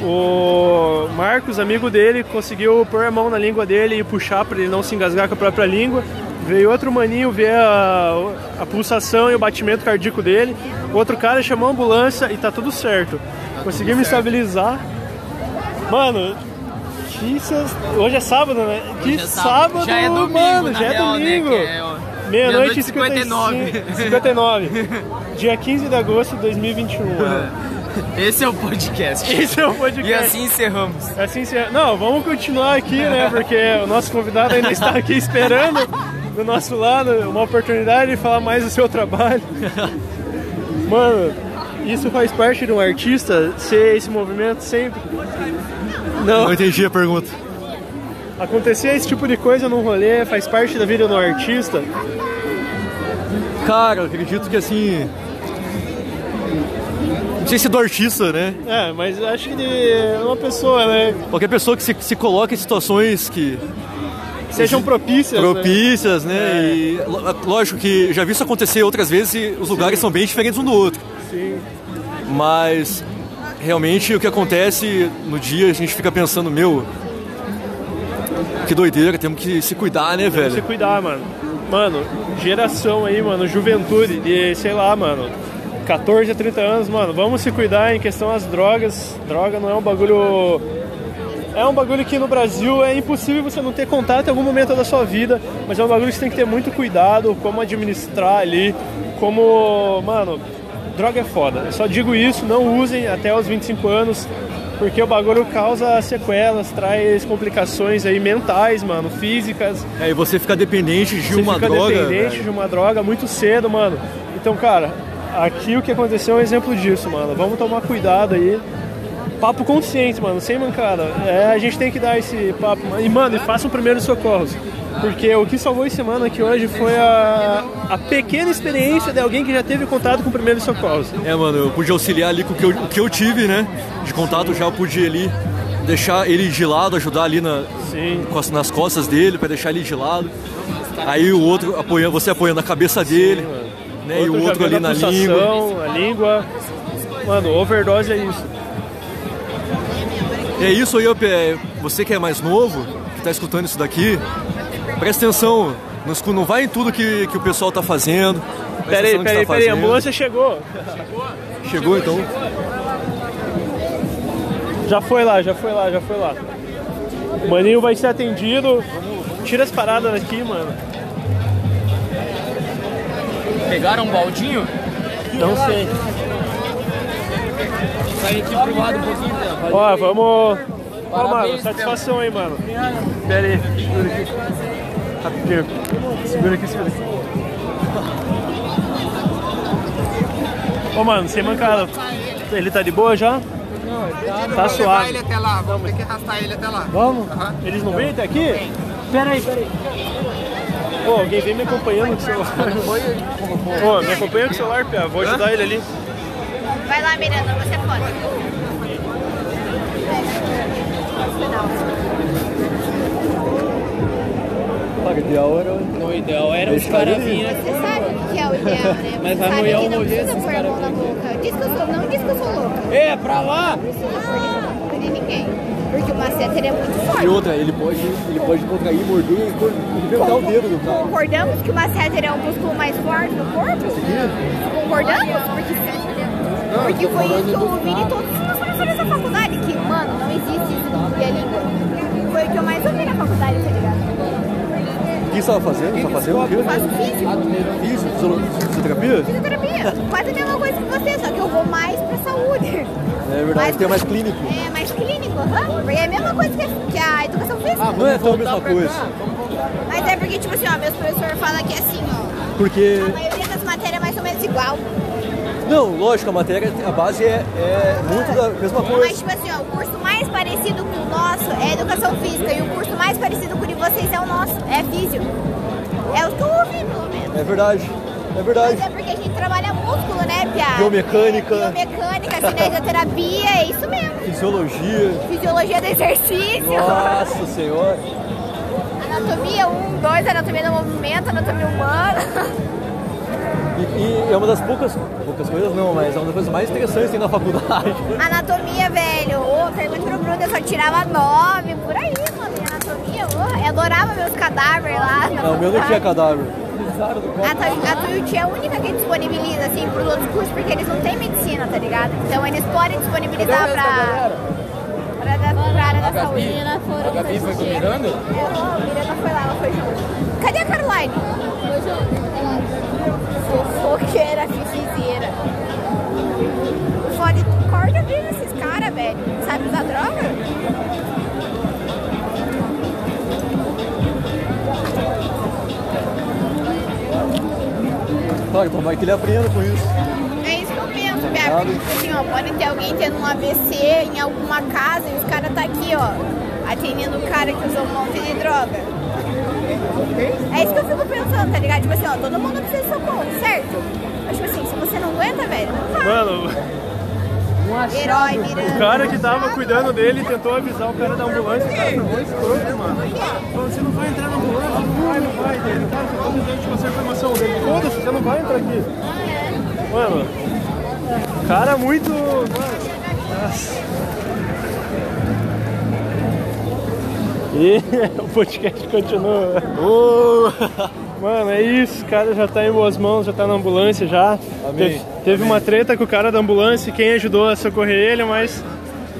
O Marcos, amigo dele, conseguiu pôr a mão na língua dele e puxar pra ele não se engasgar com a própria língua. Veio outro maninho ver a pulsação e o batimento cardíaco dele. Outro cara chamou a ambulância e tá tudo certo. Conseguimos estabilizar. Mano... Hoje é sábado, né? Hoje é sábado, já é domingo, mano, já é domingo. Né? É... Meia-noite e 59. Dia 15 de agosto de 2021. Mano. Esse é o podcast. E assim encerramos. Não, vamos continuar aqui, né? Porque o nosso convidado ainda está aqui esperando do nosso lado uma oportunidade de falar mais do seu trabalho. Mano, isso faz parte de um artista ser esse movimento sempre. Não entendi a pergunta. Acontecer esse tipo de coisa num rolê faz parte da vida do artista? Cara, eu acredito que assim... Não sei se do artista, né? É, mas acho que de uma pessoa, né? Qualquer pessoa que se coloca em situações que... Sejam propícias. Propícias, né? É. E, lógico que já vi isso acontecer outras vezes e os lugares são bem diferentes um do outro. Sim. Mas... Realmente o que acontece no dia a gente fica pensando, meu, Que doideira, temos que se cuidar, né, velho? Temos que se cuidar, mano. Mano, geração aí, mano, juventude de, sei lá, mano, 14 a 30 anos, mano, vamos se cuidar em questão às drogas. Droga não é um bagulho... É um bagulho que no Brasil é impossível você não ter contato em algum momento da sua vida, mas é um bagulho que você tem que ter muito cuidado, como administrar ali, como... Mano, droga é foda. Eu só digo isso, não usem até os 25 anos, porque o bagulho causa sequelas, traz complicações aí mentais, mano, físicas. É, e você fica dependente de uma droga. Você fica dependente de uma droga muito cedo, mano. Então, cara, aqui o que aconteceu é um exemplo disso, mano. Vamos tomar cuidado aí. Papo consciente, mano, sem mancada. É, a gente tem que dar esse papo. E, mano, façam primeiros socorros. Porque o que salvou esse mano aqui hoje foi a pequena experiência de alguém que já teve contato com primeiros socorros. É, mano, eu pude auxiliar ali com o que eu tive, né? De contato. Sim. Já eu pude ali deixar ele de lado, ajudar ali nas costas dele, pra deixar ele de lado. Aí o outro apoiando, você apoiando a cabeça dele, sim, né? E o outro ali na língua. A língua. Mano, overdose é isso. É isso aí, você que é mais novo, que tá escutando isso daqui, presta atenção, não vai em tudo que o pessoal tá fazendo. Peraí, a ambulância chegou. Chegou então? Chegou. Já foi lá. O maninho vai ser atendido. Tira as paradas daqui, mano. Pegaram um baldinho? Não sei. Sai aqui pro lado um pouquinho, então. Ó, vamos... Ó, mano, satisfação aí, mano. Pera aí, segura aqui. Rapidinho. Segura aqui. Ô, mano, sem mancada. Ele tá de boa já? Não, ele tá suave. Ele até lá, vamos ter que arrastar ele até lá. Vamos? Uhum. Eles não vêm até aqui? Vem. Pera aí. Pô, alguém vem me acompanhando com o celular. Pô, me acompanha com o celular, Pia. Vou ajudar ele ali. Vai lá, Miranda, você pode. O ideal era... O ideal era os caras vinham. Você sabe o que é o ideal, né? Mas a mulher não precisa pôr a mão na boca. Diz que eu sou louca. É, pra lá! Não precisa perder ninguém. Porque o macete é muito forte. E outra, ele pode contrair, morder e pegar o dedo do cara. Concordamos que o macete é um músculo mais forte do corpo? Concordamos? Porque foi isso que eu ouvi de todos os meus professores da faculdade, que, mano, não existe isso. E a língua foi o que eu mais ouvi na faculdade, tá ligado? O que você tava fazendo? Eu faço físico. Fisioterapia? Fisioterapia. Quase a mesma coisa que você, só que eu vou mais pra saúde. É verdade, tem mais clínico. É, mais clínico, aham. É a mesma coisa que a educação física. Ah, não é tão a mesma coisa. Mas é porque, tipo assim, ó, meus professores falam que é assim, ó. Porque... A maioria das matérias é mais ou menos igual. Não, lógico, a matéria, a base é muito da mesma coisa. Mas tipo assim, ó, o curso mais parecido com o nosso é educação física e o curso mais parecido com o de vocês é o nosso, é físio. É o que eu ouvi, pelo menos. É verdade. Mas é porque a gente trabalha músculo, né, Pia? Biomecânica, cinesioterapia, é isso mesmo. Fisiologia do exercício. Nossa Senhora. Anatomia 1, 2, anatomia do movimento, anatomia humana. E é uma das poucas coisas não, mas é uma das coisas mais interessantes que tem na faculdade. Anatomia, velho. Pergunta pro Bruno, eu só tirava 9, por aí, mano. Anatomia, eu adorava meus cadáveres lá. Não, o meu não tinha cadáver. A Tuiuti é a única que disponibiliza, assim, pros outros cursos, porque eles não têm medicina, tá ligado? Então eles podem disponibilizar pra área da saúde. A Gabi foi com o Miranda? Não, a Miranda foi lá, ela foi junto. Cadê a Caroline? Foi junto. Fofoqueira, fifizeira. Fode, corda vive esses caras, velho. Sabe usar droga? Claro, tomara que ele aprenda com isso. É isso que eu penso, Bia. Tipo assim, ó, pode ter alguém tendo um AVC em alguma casa e os caras tá aqui, ó, atendendo o cara que usou um monte de droga. É isso que eu fico pensando, tá ligado? Tipo assim, ó, todo mundo precisa de socorro, certo? Mas tipo assim, se você não aguenta, velho, não vai. Mano, herói, Miranda. O cara que tava cuidando dele tentou avisar o cara da ambulância, o cara foi escroto, mano. Falando, você não vai entrar na ambulância, não vai, dele. Cara, você tá avisando de você a informação dele. Foda-se, você não vai entrar aqui. Mano, o cara é muito... Mano. Nossa. E o podcast continua. Mano, é isso, o cara já tá em boas mãos, já tá na ambulância já. Amém. Teve uma treta com o cara da ambulância, quem ajudou a socorrer ele, mas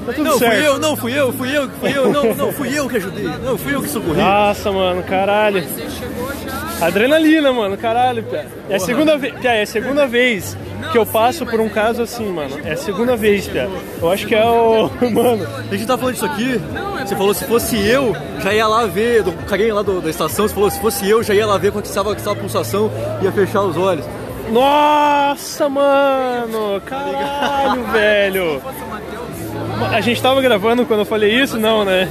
tá tudo certo. Não, fui eu que ajudei, fui eu que socorri. Nossa, mano, caralho. Mas você chegou já... Adrenalina, mano, caralho, pia. É a segunda vez que eu passo por um caso assim, mano. É a segunda vez, pia. Eu acho que é o... Mano, a gente tá falando disso aqui. Você falou, se fosse eu, já ia lá ver. Eu caguei lá da estação. Você falou, se fosse eu, já ia lá ver quando estava a pulsação. Ia fechar os olhos. Nossa, mano. Caralho, velho. A gente tava gravando quando eu falei isso? Não, né?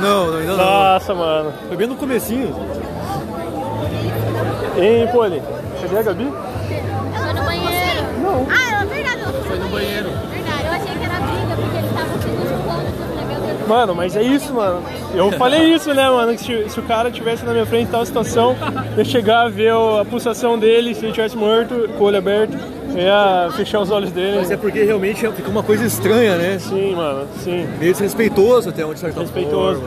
Não. Nossa, mano. Foi bem no comecinho. Hein, Poli? Cheguei a Gabi? Ah, é verdade, eu fui no banheiro. Verdade, eu achei que era briga, porque eles estavam se desculpando. Mano, mas é isso, mano. Eu falei isso, né, mano? Que se o cara tivesse na minha frente em tal situação, eu chegar a ver a pulsação dele, se ele tivesse morto, com o olho aberto, eu ia fechar os olhos dele. Mas é porque realmente ficou uma coisa estranha, né? Sim, mano, sim. Meio desrespeitoso até onde você tá. Respeitoso.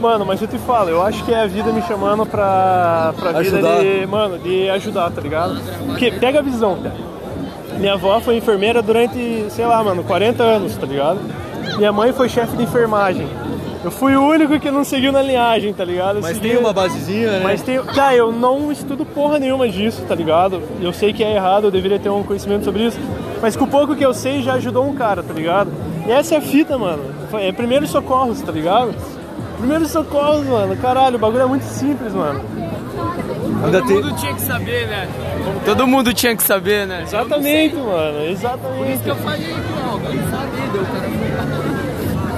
Mano, mas eu te falo, eu acho que é a vida me chamando pra ajudar. Vida de ajudar, tá ligado? Porque pega a visão, cara. Minha avó foi enfermeira durante, 40 anos, tá ligado? Minha mãe foi chefe de enfermagem. Eu fui o único que não seguiu na linhagem, tá ligado? Eu Mas tem uma basezinha, né? Mas tem... Cara, eu não estudo porra nenhuma disso, tá ligado? Eu sei que é errado, eu deveria ter um conhecimento sobre isso. Mas com o pouco que eu sei, já ajudou um cara, tá ligado? E essa é a fita, mano. É primeiros socorros, tá ligado? Primeiros socorros, mano. Caralho, o bagulho é muito simples, mano. Todo mundo tinha que saber, né? Todo mundo tinha que saber, né? Exatamente, mano, exatamente. Por isso que eu falei,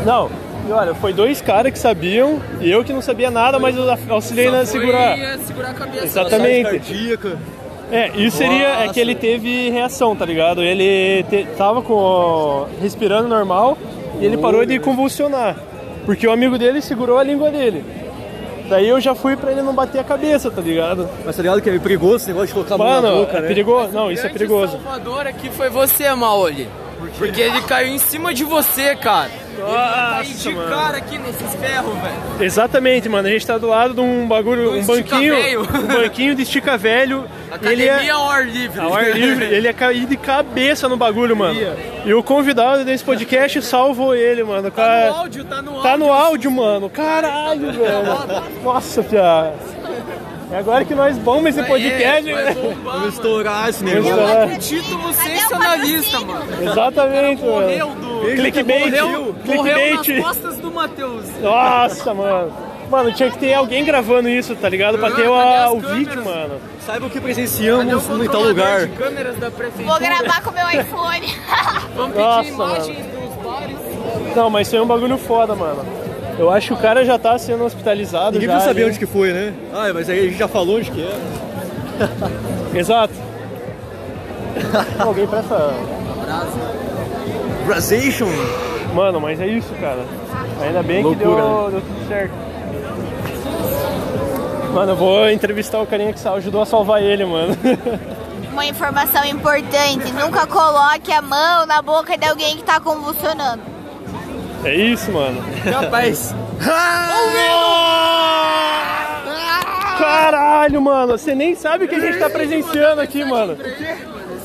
não, e olha, foi dois caras que sabiam e eu que não sabia nada, mas eu auxiliei na segurar a cabeça. Exatamente. Cardíaca. É, isso seria, é que ele teve reação, tá ligado? Ele tava respirando normal e ele parou de convulsionar, porque o amigo dele segurou a língua dele. Daí eu já fui pra ele não bater a cabeça, tá ligado? Mas tá ligado que é perigoso esse negócio de colocar a mão na boca, né? Perigoso? Não, isso é perigoso. O salvador aqui foi você, Maoli. Porque ele caiu em cima de você, cara. Nossa, ele caiu de cara aqui nesses ferros, velho. Exatamente, mano. A gente tá do lado de um bagulho, um banquinho. Um banquinho de estica velho. Academia ao ar livre. Ao ar livre. Ele ia cair de cabeça no bagulho, mano. E o convidado desse podcast salvou ele, mano. Tá no áudio. Tá no áudio, mano. Caralho, velho. Nossa, piada. É agora que nós bombamos esse podcast, né? Vamos estourar esse negócio. Título sensacionalista, mano. Exatamente, mano. Morreu do... Clickbait. Morreu nas costas do Matheus. Nossa, mano. Mano, tinha que ter alguém gravando isso, tá ligado? Pra ter o vídeo, mano. Saiba o que presenciamos em tal lugar. Vou gravar com o meu iPhone. Vamos pedir imagens dos bares. Não, mas isso é um bagulho foda, mano. Eu acho que o cara já tá sendo hospitalizado. Ninguém já precisa saber onde que foi, né? Ah, mas aí a gente já falou onde que é. Exato. Alguém presta... Brazation. Mano, mas é isso, cara. Ainda bem que deu tudo certo. Mano, eu vou entrevistar o carinha que ajudou a salvar ele, mano. Uma informação importante. Nunca coloque a mão na boca de alguém que tá convulsionando. É isso, mano. Rapaz. Caralho, mano. Você nem sabe o que a gente tá presenciando aqui, mano.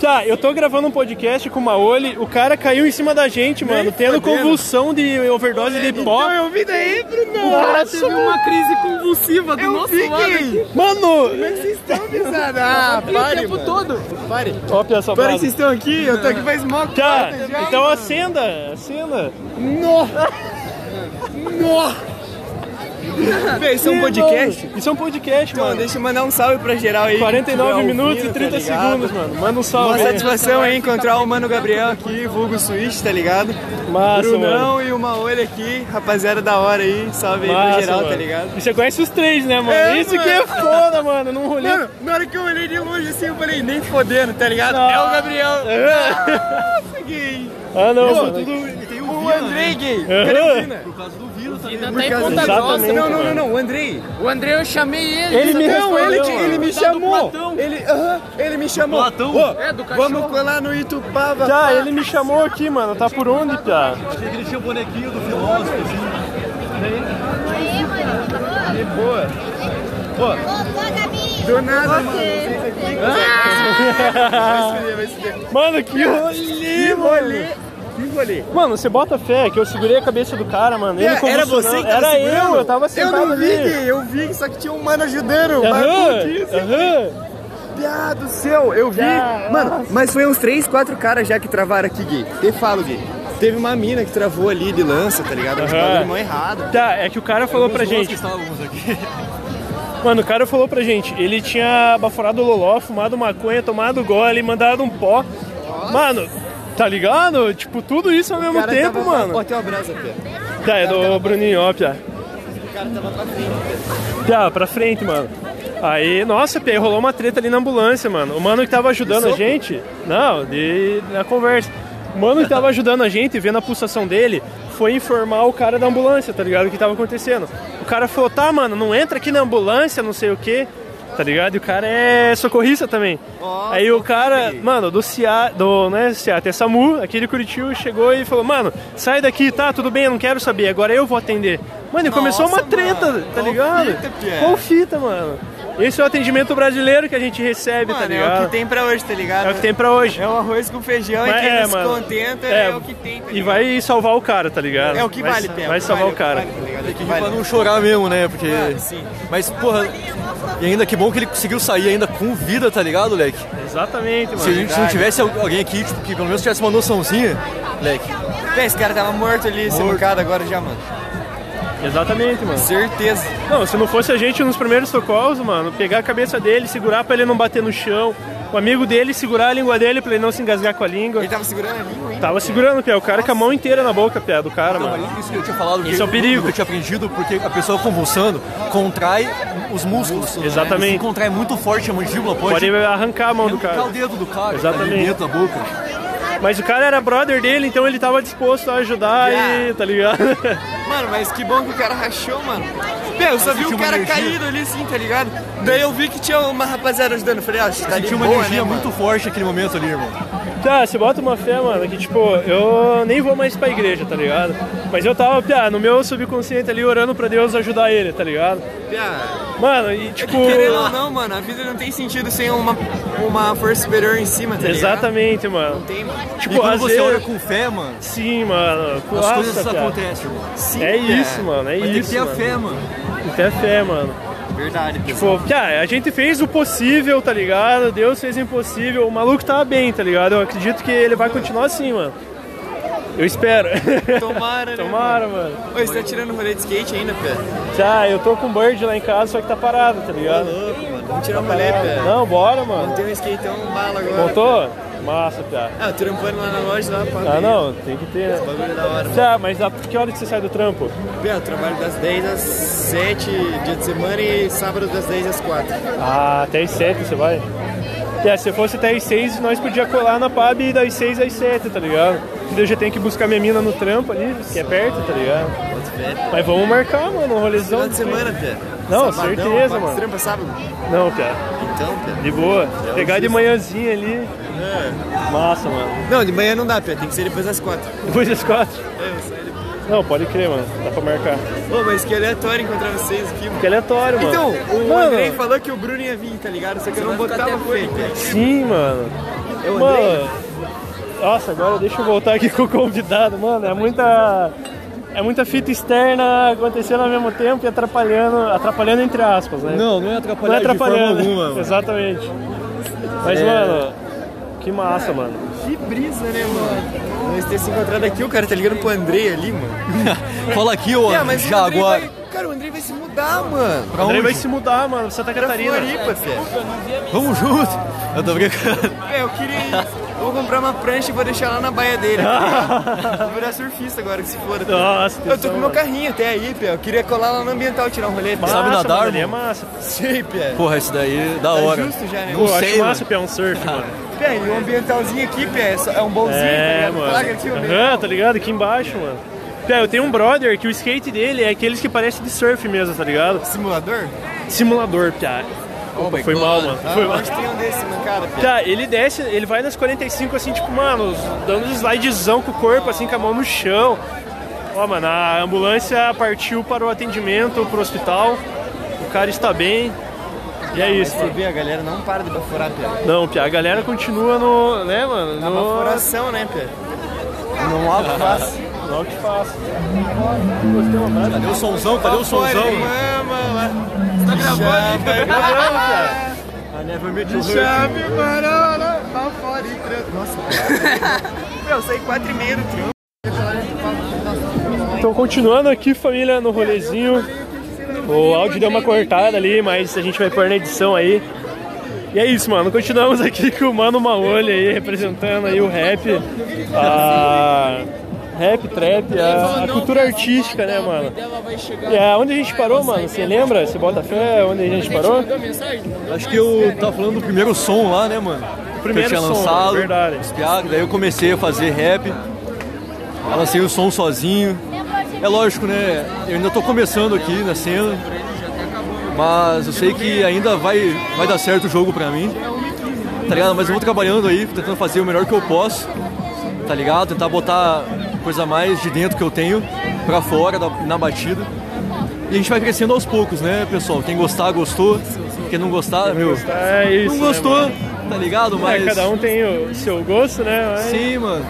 Tá, eu tô gravando um podcast com o Maoli. O cara caiu em cima da gente, mano. Tendo convulsão de overdose de pó. Então eu vi daí, Bruno. Nossa, uma crise convulsiva do nosso lado aqui. Mano. Como é que vocês estão, bizarro? Ah, pare, o tempo todo. Pare. Pare que vocês estão aqui. Eu tô aqui faz mó cara. Então acenda. Véi, isso é um podcast? Mano. Isso é um podcast, mano. Deixa eu mandar um salve pra geral aí. 49 minutos e 30 segundos, mano. Manda um salve. Uma satisfação é encontrar o Mano Gabriel aqui, vulgo Switch, tá ligado? Massa, Brunão, mano. E o Maoli aqui, rapaziada da hora aí. Salve aí pra geral, mano. Tá ligado? E você conhece os três, né, mano? Que é foda, mano. Num rolê. Mano, na hora que eu olhei de longe assim, eu falei, nem fodendo, tá ligado? Não. É o Gabriel. Peguei. Mano. O Andrei gay. Por causa do vírus também. Ainda tá em Ponta Grossa. Não. O Andrei eu chamei ele. Ele me chamou. Ele me chamou. Do cachorro. Vamos colar no Itupava. Ele me chamou aqui, mano. Tá por onde, Pia? Acho que ele tinha o bonequinho do filósofo, assim. De boa. Pô. Do nada, mano. Vai escolher. Mano, que rolê. Mano, você bota fé que eu segurei a cabeça do cara, mano. Ele era você que tava era segurando? Era eu tava sentado ali. Eu vi, só que tinha um mano ajudando. Piado do céu, eu vi. Mano, mas foi uns 3, 4 caras já que travaram aqui, Gui. Te falo, Gui. Teve uma mina que travou ali de lança, tá ligado? Mas tava de mão errada. Tá, é que o cara falou pra gente... Aqui. Mano, o cara falou pra gente, ele tinha baforado o loló, fumado maconha, tomado gole, mandado um pó. Nossa. Mano... Tá ligado? Tipo, tudo isso ao mesmo tempo, mano. Pode ter um abraço, Pia. Tá, é do Bruninho, ó, Pia. O cara tava pra frente, Pia. Tá, pra frente, mano. Aí, nossa, Pia, rolou uma treta ali na ambulância, mano. O mano que tava ajudando a gente... Não, na conversa. O mano que tava ajudando a gente, vendo a pulsação dele, foi informar o cara da ambulância, tá ligado? O que tava acontecendo. O cara falou, tá, mano, não entra aqui na ambulância, não sei o quê. Tá ligado? E o cara é socorrista também. Nossa, aí o cara, mano, do CIA, até SAMU, aqui de Curitiba, chegou e falou, mano, sai daqui, tá, tudo bem, eu não quero saber, agora eu vou atender. Mano, e começou uma treta, mano, tá ligado? Qual fita, mano? Esse é o atendimento brasileiro que a gente recebe, mano, tá ligado? É o que tem pra hoje, tá ligado? É o que tem pra hoje. É o arroz com feijão e quem não se contenta é o que tem, tá ligado? E vai salvar o cara, tá ligado? É o que vale, Pedro. Vai salvar o cara. Tem que pra não chorar mesmo, né? Porque... Sim. Mas, porra... E ainda que bom que ele conseguiu sair ainda com vida, tá ligado, Leque? Exatamente, mano. Se a gente não tivesse alguém aqui, tipo, que pelo menos tivesse uma noçãozinha, Leque. Esse cara tava morto ali, sufocado agora já, mano. Exatamente, mano. Certeza. Não, se não fosse a gente nos primeiros socorros, mano, pegar a cabeça dele, segurar pra ele não bater no chão, o amigo dele segurar a língua dele pra ele não se engasgar com a língua. Ele tava segurando a língua, hein? Tava segurando, Pia. O cara com a mão inteira na boca, Pia, do cara, mano. Isso que eu tinha falado. Isso é um perigo. Que eu tinha aprendido, porque a pessoa convulsando contrai os músculos. Exatamente. Né? Se contrai muito forte a mandíbula, pode arrancar a mão do cara. Arrancar o dedo do cara. Exatamente. Dentro da boca. Mas o cara era brother dele, então ele tava disposto a ajudar e... Tá ligado? Mano, mas que bom que o cara rachou, mano. Meu, eu só vi um cara caído ali assim, tá ligado? Daí eu vi que tinha uma rapaziada ajudando. Falei, ó, tá ali, uma energia muito forte naquele momento ali, irmão. Tá, você bota uma fé, mano, que tipo, eu nem vou mais pra igreja, tá ligado? Mas eu tava, Pia, no meu subconsciente ali, orando pra Deus ajudar ele, tá ligado? Pia. Mano, e tipo... É que, querendo ou não, mano, a vida não tem sentido sem uma força superior em cima, tá ligado? Exatamente, mano. Não tem, mano. Tipo, e quando você ora com fé, mano... Sim, mano. As coisas acontecem, irmão. Sim, é isso, mano, é isso. Tem que ter a fé, mano. Tem que ter a fé, mano. Verdade, pessoal. Tipo, a gente fez o possível, tá ligado? Deus fez o impossível. O maluco tava bem, tá ligado? Eu acredito que ele vai continuar assim, mano. Eu espero. Tomara, né? Tomara, mano. Ô, você tá tirando rolê de skate ainda, Pé? Tá, eu tô com o Bird lá em casa, só que tá parado, tá ligado? Ô, louco, mano. Vamos tirar o rolê, Pé. Não, bora, mano. Montei um skateão bala agora. Montou? Massa, Pé. Ah, trampando lá na loja, lá pra... Ah, não, tem que ter, né? Esse bagulho é da hora, mano. Tá, mas que hora que você sai do trampo? Pé, eu trabalho das 10 às 7, dia de semana, e sábado das 10 às 4. Ah, até às 7 você vai? É, se fosse até às 6, nós podíamos colar na PAB das 6 às 7, tá ligado? Eu já tenho que buscar minha mina no trampo ali, que é perto, tá ligado? Mas vamos marcar, mano, um rolezão. Final de semana, Pia. Não, certeza, mano. Trampa sábado? Não, Pia. Então, Pia. De boa. Pegar de manhãzinha ali. É. Massa, mano. Não, de manhã não dá, Pia. Tem que ser depois das 4. Depois das 4? É, sai depois. Não, pode crer, mano. Dá pra marcar. Pô, mas que aleatório encontrar vocês aqui, mano. Que aleatório, mano. Então, o Andrei falou que o Bruno ia vir, tá ligado? Só que eu não botava fé. Sim, mano. É o Andrei? Nossa, agora deixa eu voltar aqui com o convidado, mano. É muita fita externa acontecendo ao mesmo tempo e atrapalhando entre aspas, né? Não é atrapalhando, de forma alguma, mano. Exatamente. Mas, mano, que massa, mano. Que brisa, né, mano? Nós ter se encontrado aqui, o cara tá ligando pro Andrei ali, mano. Fala aqui, ô, já agora. Cara, o Andrei vai se mudar, mano. O Andrei vai se mudar, mano, pra Santa Catarina. Vamos junto. Eu tô brincando. Eu queria ir. Vou comprar uma prancha e vou deixar lá na baia dele. Vou virar surfista agora, que se for. Nossa, eu tô com meu carrinho até aí, Pia. Eu queria colar lá no ambiental, tirar um rolê. Sabe nadar, mano? É massa. Sim, Pia. Porra, isso daí é da hora. Justo já, né? Não sei, massa, Pia, um surf, mano. Pia, e o ambientalzinho aqui, Pia, é um bolzinho, tá ligado? Placa aqui, tá ligado? Aqui embaixo, mano. Pia, eu tenho um brother que o skate dele é aqueles que parecem de surf mesmo, tá ligado? Simulador? Simulador, Pia. Opa, foi mal, mano. Foi mal. Tem um desse, cara, tá, ele desce, ele vai nas 45 assim, tipo, mano, dando slidezão com o corpo, assim, com a mão no chão. Ó, mano, a ambulância partiu para o atendimento, para o hospital. O cara está bem. E é isso. Você vê, a galera não para de baforar, Pia. Não, Pia, a galera continua no... né, mano? Na baforação, né, Pia? Não há o que faça. Não há o que faça. Cadê o somzão? Cadê o somzão? Você tá gravando aí, Pia? Tá gravando, Pia. A neve me deu. Chave, barulho. Tá fora e trânsito. Nossa, eu saí 4h30 do trampo. Então, continuando aqui, família, no rolezinho. O áudio deu uma cortada ali, mas a gente vai pôr na edição aí. E é isso, mano. Continuamos aqui com o Mano Maoli aí, representando aí o rap, a rap, trap, a cultura artística, né, mano? E onde a gente parou, mano? Você lembra? Você bota fé? Onde a gente parou? Acho que eu tava falando do primeiro som lá, né, mano? O primeiro que eu tinha lançado, verdade. Daí eu comecei a fazer rap. Eu lancei o som sozinho. É lógico, né? Eu ainda tô começando aqui na cena, mas eu sei que ainda vai dar certo o jogo pra mim, tá ligado? Mas eu vou trabalhando aí, tentando fazer o melhor que eu posso, tá ligado? Tentar botar coisa mais de dentro que eu tenho pra fora, na batida. E a gente vai crescendo aos poucos, né, pessoal? Quem gostar, gostou. Quem não gostar, meu, é isso, não gostou, né, tá ligado? Mas... é, cada um tem o seu gosto, né? Mas... sim, mano.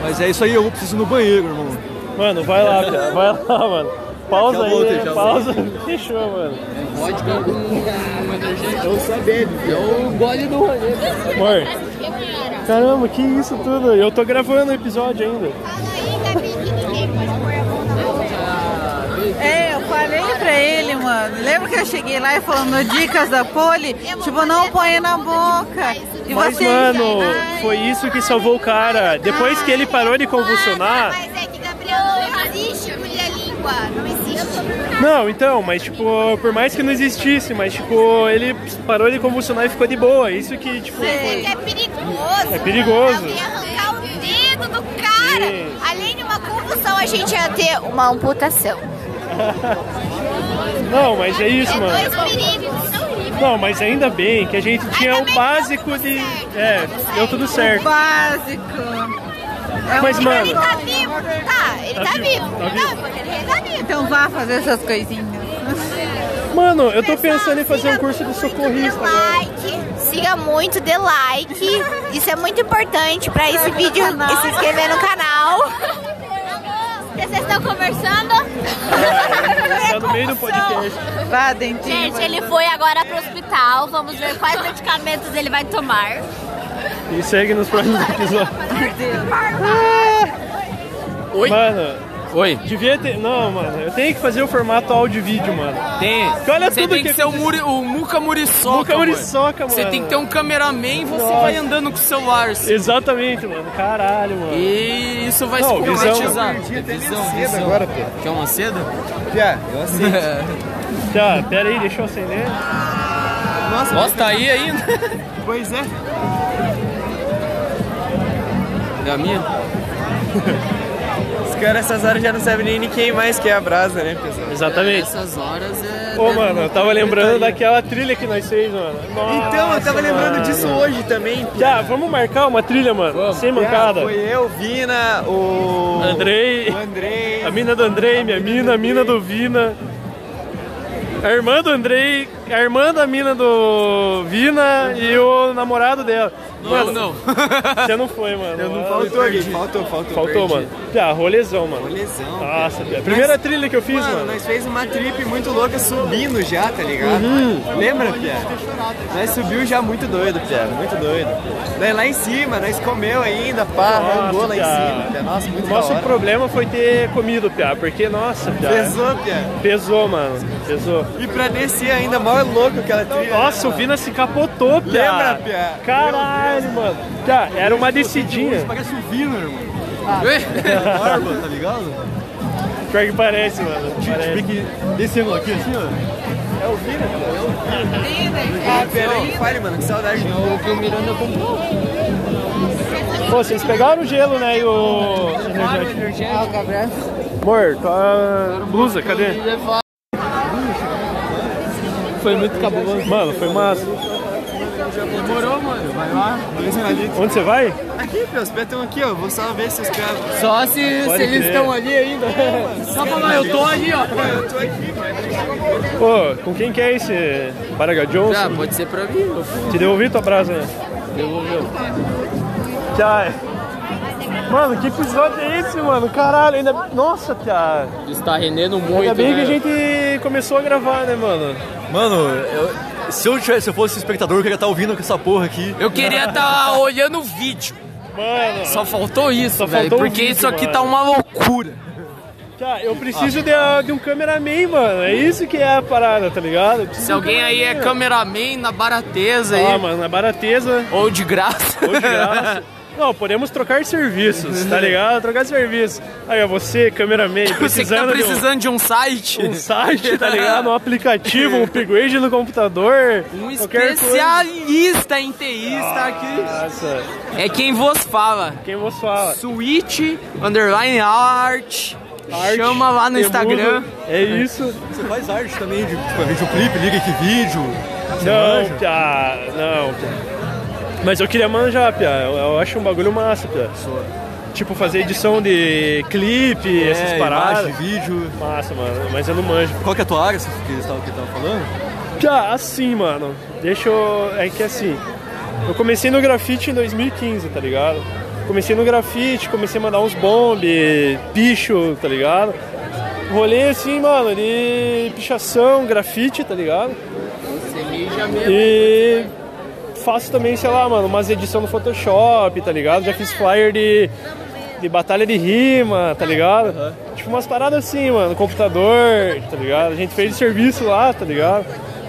Mas é isso aí, eu preciso ir no banheiro, irmão. Mano, vai lá, cara. Vai lá, mano. Pausa já aí, voltei, né? Pausa. Fechou, mano. Vodka com... eu só bebo, eu gole do rolê. Amor. Caramba, que isso tudo? Eu tô gravando o episódio ainda. Fala aí, Gabi, que ninguém pode pôr a mão na boca. É, eu falei pra ele, mano. Lembra que eu cheguei lá e falando dicas da Poli? Tipo, não ponha na boca. E mas, você... mano, foi isso que salvou o cara. Depois que ele parou de convulsionar... não existe a língua, não existe. Não, então, mas tipo, por mais que não existisse, mas tipo, ele parou de convulsionar e ficou de boa. Isso que, tipo... sim, é perigoso. É perigoso. Eu ia arrancar o dedo do cara. Sim. Além de uma convulsão, a gente ia ter uma amputação. Não, mas é isso, mano. É dois perigos. Não, mas ainda bem que a gente tinha o básico de... certo, é, deu tudo certo. O básico... é, mas, mano, ele tá vivo, tá? Ele tá vivo, tá vivo. Não, ele tá vivo. Então vá fazer essas coisinhas. Mano, eu tô pensando em fazer um curso de socorrista. Siga muito, dê like. Isso é muito importante pra esse vídeo e se inscrever no canal. Vocês estão conversando? Tá no meio do podcast. Gente, ele foi agora pro hospital. Vamos ver quais medicamentos ele vai tomar. E segue nos próximos episódios. Oi? Mano. Oi? Devia ter... não, mano. Eu tenho que fazer o formato áudio e vídeo, mano. Tem. Porque olha, você tudo tem que ser o Muca Muriçoca. Muca Muriçoca, mano. Você tem que ter um cameraman e você vai andando com o celular. Assim. Exatamente, mano. Caralho, mano. E isso vai se concretizar. Agora, Pia. Quer uma seda? Pia, eu aceito. Tá, pera aí, deixa eu acender. Nossa, tá aí ainda. Pois é. Da minha? Os caras, essas horas já não sabem nem quem mais quer a brasa, né, pessoal? Exatamente. Essas horas é... ô, mano, eu tava lembrando daquela trilha que nós fez, mano. Nossa, então, eu tava lembrando disso hoje também. Já, vamos marcar uma trilha, mano? Vamos. Sem mancada. Foi eu, Vina, o... Andrei. O Andrei. A mina do Andrei, a minha mina, a mina do Vina. A irmã do Andrei, a irmã da mina do Vina e o namorado dela. Não, mano, não. Você não foi, mano. Eu não faltou, mano. Ah, rolezão, mano. Rolezão. Nossa, Pia. Primeira trilha que eu fiz, mano. Nós fez uma trip muito louca subindo já, tá ligado? Uhum. Lembra, Pia? Nós subiu já muito doido, Pia. Muito doido. Daí lá em cima, nós comeu ainda, pá, rangou lá em cima, Pia. Nossa, muito da hora. Nosso problema foi ter comido, Pia, porque, nossa, Pia. Pesou, Pia. Pesou, mano. Pesou. E pra descer ainda, mal é louco aquela trilha. Nossa, né, o Vina se capotou, Pia. Lembra, Pia? Caralho, mano. Tá, era uma descidinha. Parece o Vina, irmão. Ah, é barba, tá ligado? Pior que parece, mano. Descendo aqui assim, ó. É o Vina, cara. Ah, pera aí, fale, mano. Que saudade. O que o Miranda comprou. Pô, vocês pegaram o gelo, né? E o... amor, tua blusa, cadê? Foi muito cabuloso. Mano, foi massa. Demorou, mano. Vai lá. Onde você vai? Aqui, pô. Os pés estão aqui, ó. Vou só ver se os caras... Só se eles estão ali ainda. É, só pra lá, eu tô ali, ó. Eu tô aqui, mano. Pô, com quem que é esse Paraga Johnson? Ah, pode ser pra mim. Te devolvi tua brasa, né? Devolveu. Tchau. Mano, que episódio é esse, mano? Caralho, ainda... Nossa, cara. Está rendendo muito, ainda bem, né? Que a gente começou a gravar, né, mano? Mano, se eu fosse espectador, eu queria estar ouvindo essa porra aqui. Eu queria estar olhando o vídeo. Mano... Só faltou isso, velho. Porque vídeo, isso aqui, mano, tá uma loucura. Cara, eu preciso de um cameraman, mano. É isso que é a parada, tá ligado? Se alguém aí é cameraman, na barateza aí. Ah, mano, na barateza. Ou de graça. Ou de graça. Não, podemos trocar serviços, tá ligado? Trocar serviços. Aí, ó, você, cameraman, precisando... Você que tá precisando de um site. Um site, tá ligado? Um aplicativo, um upgrade no computador. Um especialista em TI está aqui. Nossa. É quem vos fala. Quem vos fala. Switch, _ art. Chama lá no Instagram. É isso. Você faz arte também, tipo, videoclipe, liga que vídeo. Não, piá, não. Mas eu queria manjar, pia. Eu acho um bagulho massa, pia. Tipo, fazer edição de clipe, essas paradas. Imagem, vídeo. Massa, mano. Mas eu não manjo. Qual que é a tua área que eles estavam falando? Pia, assim, mano. Deixa eu... É que assim... Eu comecei no grafite em 2015, tá ligado? Comecei no grafite, comecei a mandar uns bombe, picho, tá ligado? Rolê assim, mano, de pichação, grafite, tá ligado? Você mija mesmo. E... faço também, sei lá, mano, umas edições no Photoshop, tá ligado? Já fiz flyer de batalha de rima, tá ligado? Tipo, umas paradas assim, mano, computador, tá ligado? A gente fez serviço lá, tá ligado?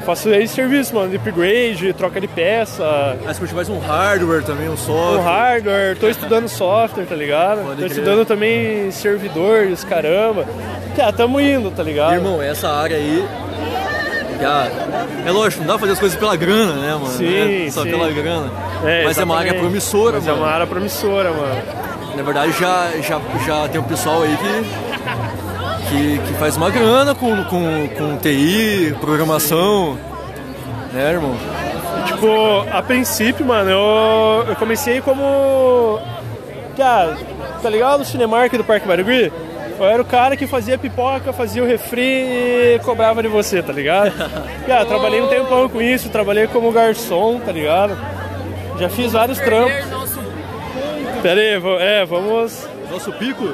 Faço esse serviço, mano, de upgrade, troca de peça. Ah, você curte mais um hardware também, um software? Um hardware, tô estudando software, tá ligado? Pode tô estudando também servidor, os caramba. Já, tamo indo, tá ligado? Irmão, essa área aí... É lógico, não dá pra fazer as coisas pela grana, né, mano? Sim, só pela grana. Mas é uma área promissora, mano. Mas é uma área promissora, mano. Na verdade, já tem um pessoal aí que faz uma grana com TI, programação, né, irmão? Tipo, a princípio, mano, eu comecei como... Cara, tá ligado? O Cinemark do Parque Barigui? Eu era o cara que fazia pipoca, fazia o refri e cobrava de você, tá ligado? Cara, trabalhei um tempão com isso, trabalhei como garçom, tá ligado? Já fiz vários trampos. Pera aí, vamos... Nosso pico?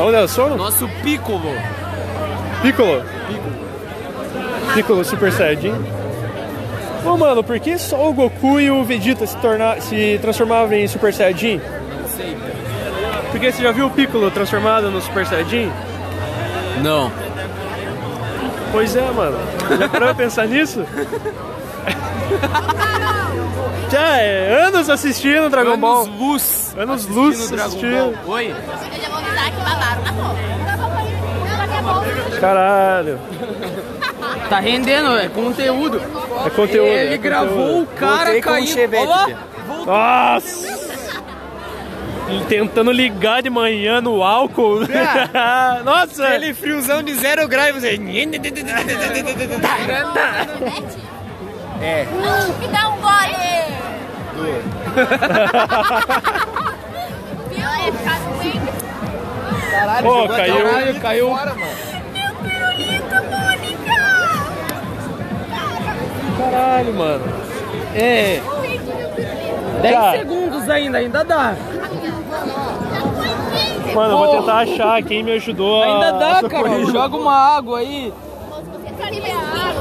Onde é o som? Nosso Piccolo. Piccolo? Piccolo Super Saiyajin. Ô, mano, por que só o Goku e o Vegeta se transformavam em Super Saiyajin? Não sei, cara. Porque você já viu o Piccolo transformado no Super Saiyajin? Não. Pois é, mano. Já parou pra pensar nisso? Já é anos assistindo Dragon Ball. Anos luz assistindo. Oi? Eu já vou avisar que babaram na boca. Caralho. Tá rendendo, é conteúdo. É conteúdo. Ele gravou o cara caindo. Nossa. Tentando ligar de manhã no álcool. Nossa! Ele friozão de 0 grau e você... É. Me dá um gole! Viu aí? Caralho, pô, caiu. Fora, mano. Meu pirulito, Mônica! Caralho, mano. É. 10 segundos ainda dá. Mano, eu vou tentar achar quem me ajudou. Ainda dá, cara. Joga uma água aí.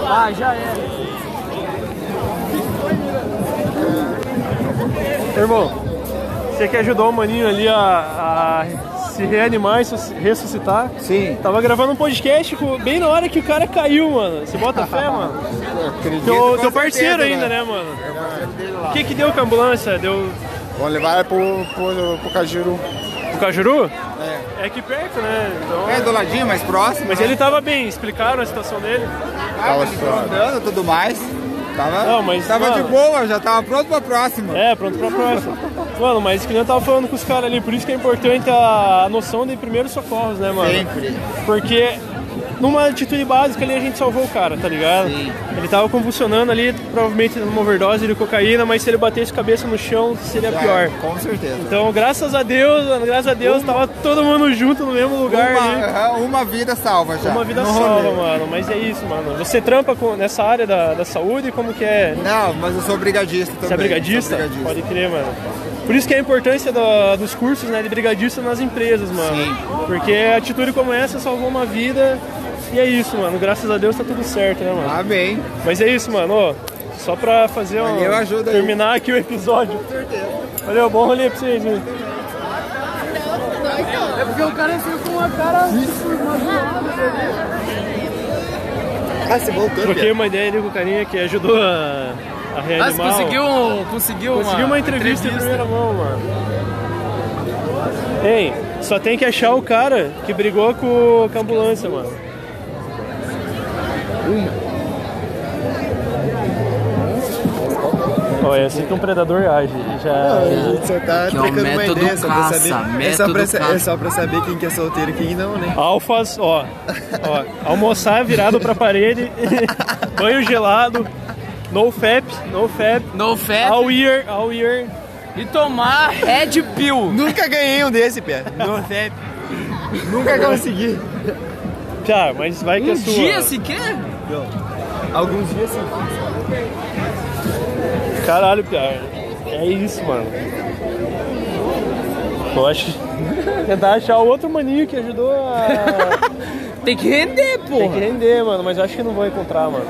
Ah, já era. Irmão, você que ajudou o maninho ali a se reanimar e ressuscitar. Sim. Tava gravando um podcast bem na hora que o cara caiu, mano. Você bota fé, mano. Teu parceiro ainda, né, mano? O que deu com a ambulância? Deu... Vamos levar pro Cajuru. O Cajuru? É. É aqui perto, né? Então... É do ladinho, mais próximo. Mas ele tava bem, explicaram a situação dele. Tava andando e tudo mais. Tava de boa, já tava pronto pra próxima. É, pronto pra próxima. Mano, mas que nem eu tava falando com os caras ali, por isso que é importante a noção de primeiros socorros, né, mano? Sempre. Porque numa atitude básica ali a gente salvou o cara, tá ligado? Sim. Ele tava convulsionando ali, provavelmente numa overdose de cocaína, mas se ele batesse a cabeça no chão seria pior. Com certeza. Então, graças a Deus, tava todo mundo junto no mesmo lugar. Uma vida salva já. Uma vida salva, mano. Mas é isso, mano. Você trampa nessa área da saúde? Como que é? Não, mas eu sou brigadista também. Você é brigadista? Pode crer, mano. Por isso que é a importância dos cursos, né, de brigadista nas empresas, mano. Sim. Porque a atitude como essa salvou uma vida. E é isso, mano. Graças a Deus tá tudo certo, né, mano? Amém. Mas é isso, mano. Ó, só pra fazer terminar aqui o episódio. Com certeza. Valeu, bom rolê pra vocês, né? É porque o cara entrou com uma cara... Ah, você voltou. Troquei uma ideia ali com o carinha que ajudou a reanimar. Você conseguiu uma entrevista em primeira mão, mano. Ei, só tem que achar o cara que brigou com a ambulância, mano. É assim que um predador age. A gente só tá trocando uma ideia, é só pra saber quem que é solteiro e quem não, né? Alfas, almoçar virado pra parede, banho gelado, no fap, all year. E tomar Red Pill. Nunca ganhei um desse, Pia. No fap. Nunca consegui. Tá, mas vai que é sua. Alguns dias sim. Caralho, cara, é isso, mano. Poxa, tentar achar o outro maninho que ajudou a... Tem que render, pô. Tem que render, mano, mas eu acho que não vou encontrar, mano.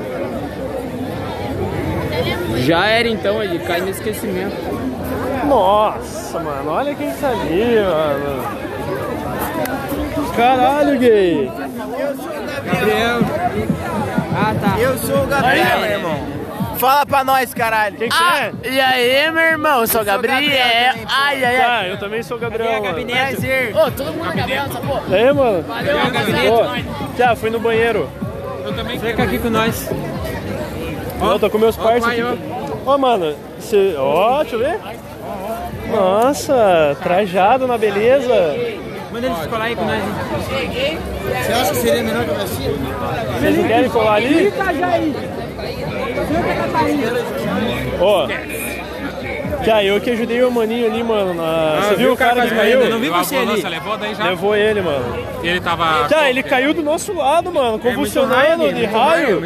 Já era então, ele cai no esquecimento. Nossa, mano, olha quem sabia, mano. Caralho, gay. Gabriel. Ah, tá. Eu sou o Gabriel, meu irmão. Fala pra nós, caralho. Quem que é? E aí, meu irmão? Eu sou o Gabriel. Ai, eu também sou o Gabriel. Aqui é gabinete. Prazer. Ô, todo mundo é Gabriel, essa porra. E aí, mano? Valeu, gabinete. Tchau, fui no banheiro. Eu também. Fica aqui com nós. Eu tô com meus parceiros aqui. Mano, você... deixa eu ver. Nossa, trajado na beleza. Manda eles colar aí com nós. Cheguei. Você acha que seria melhor que eu vestir? Vocês não querem colar ali? Eu que ajudei o maninho ali, mano. Você viu o cara que caiu? Eu não vi você ali. Levou ele, mano. Ele tava... ele caiu do nosso lado, mano. Convulsionado de raio.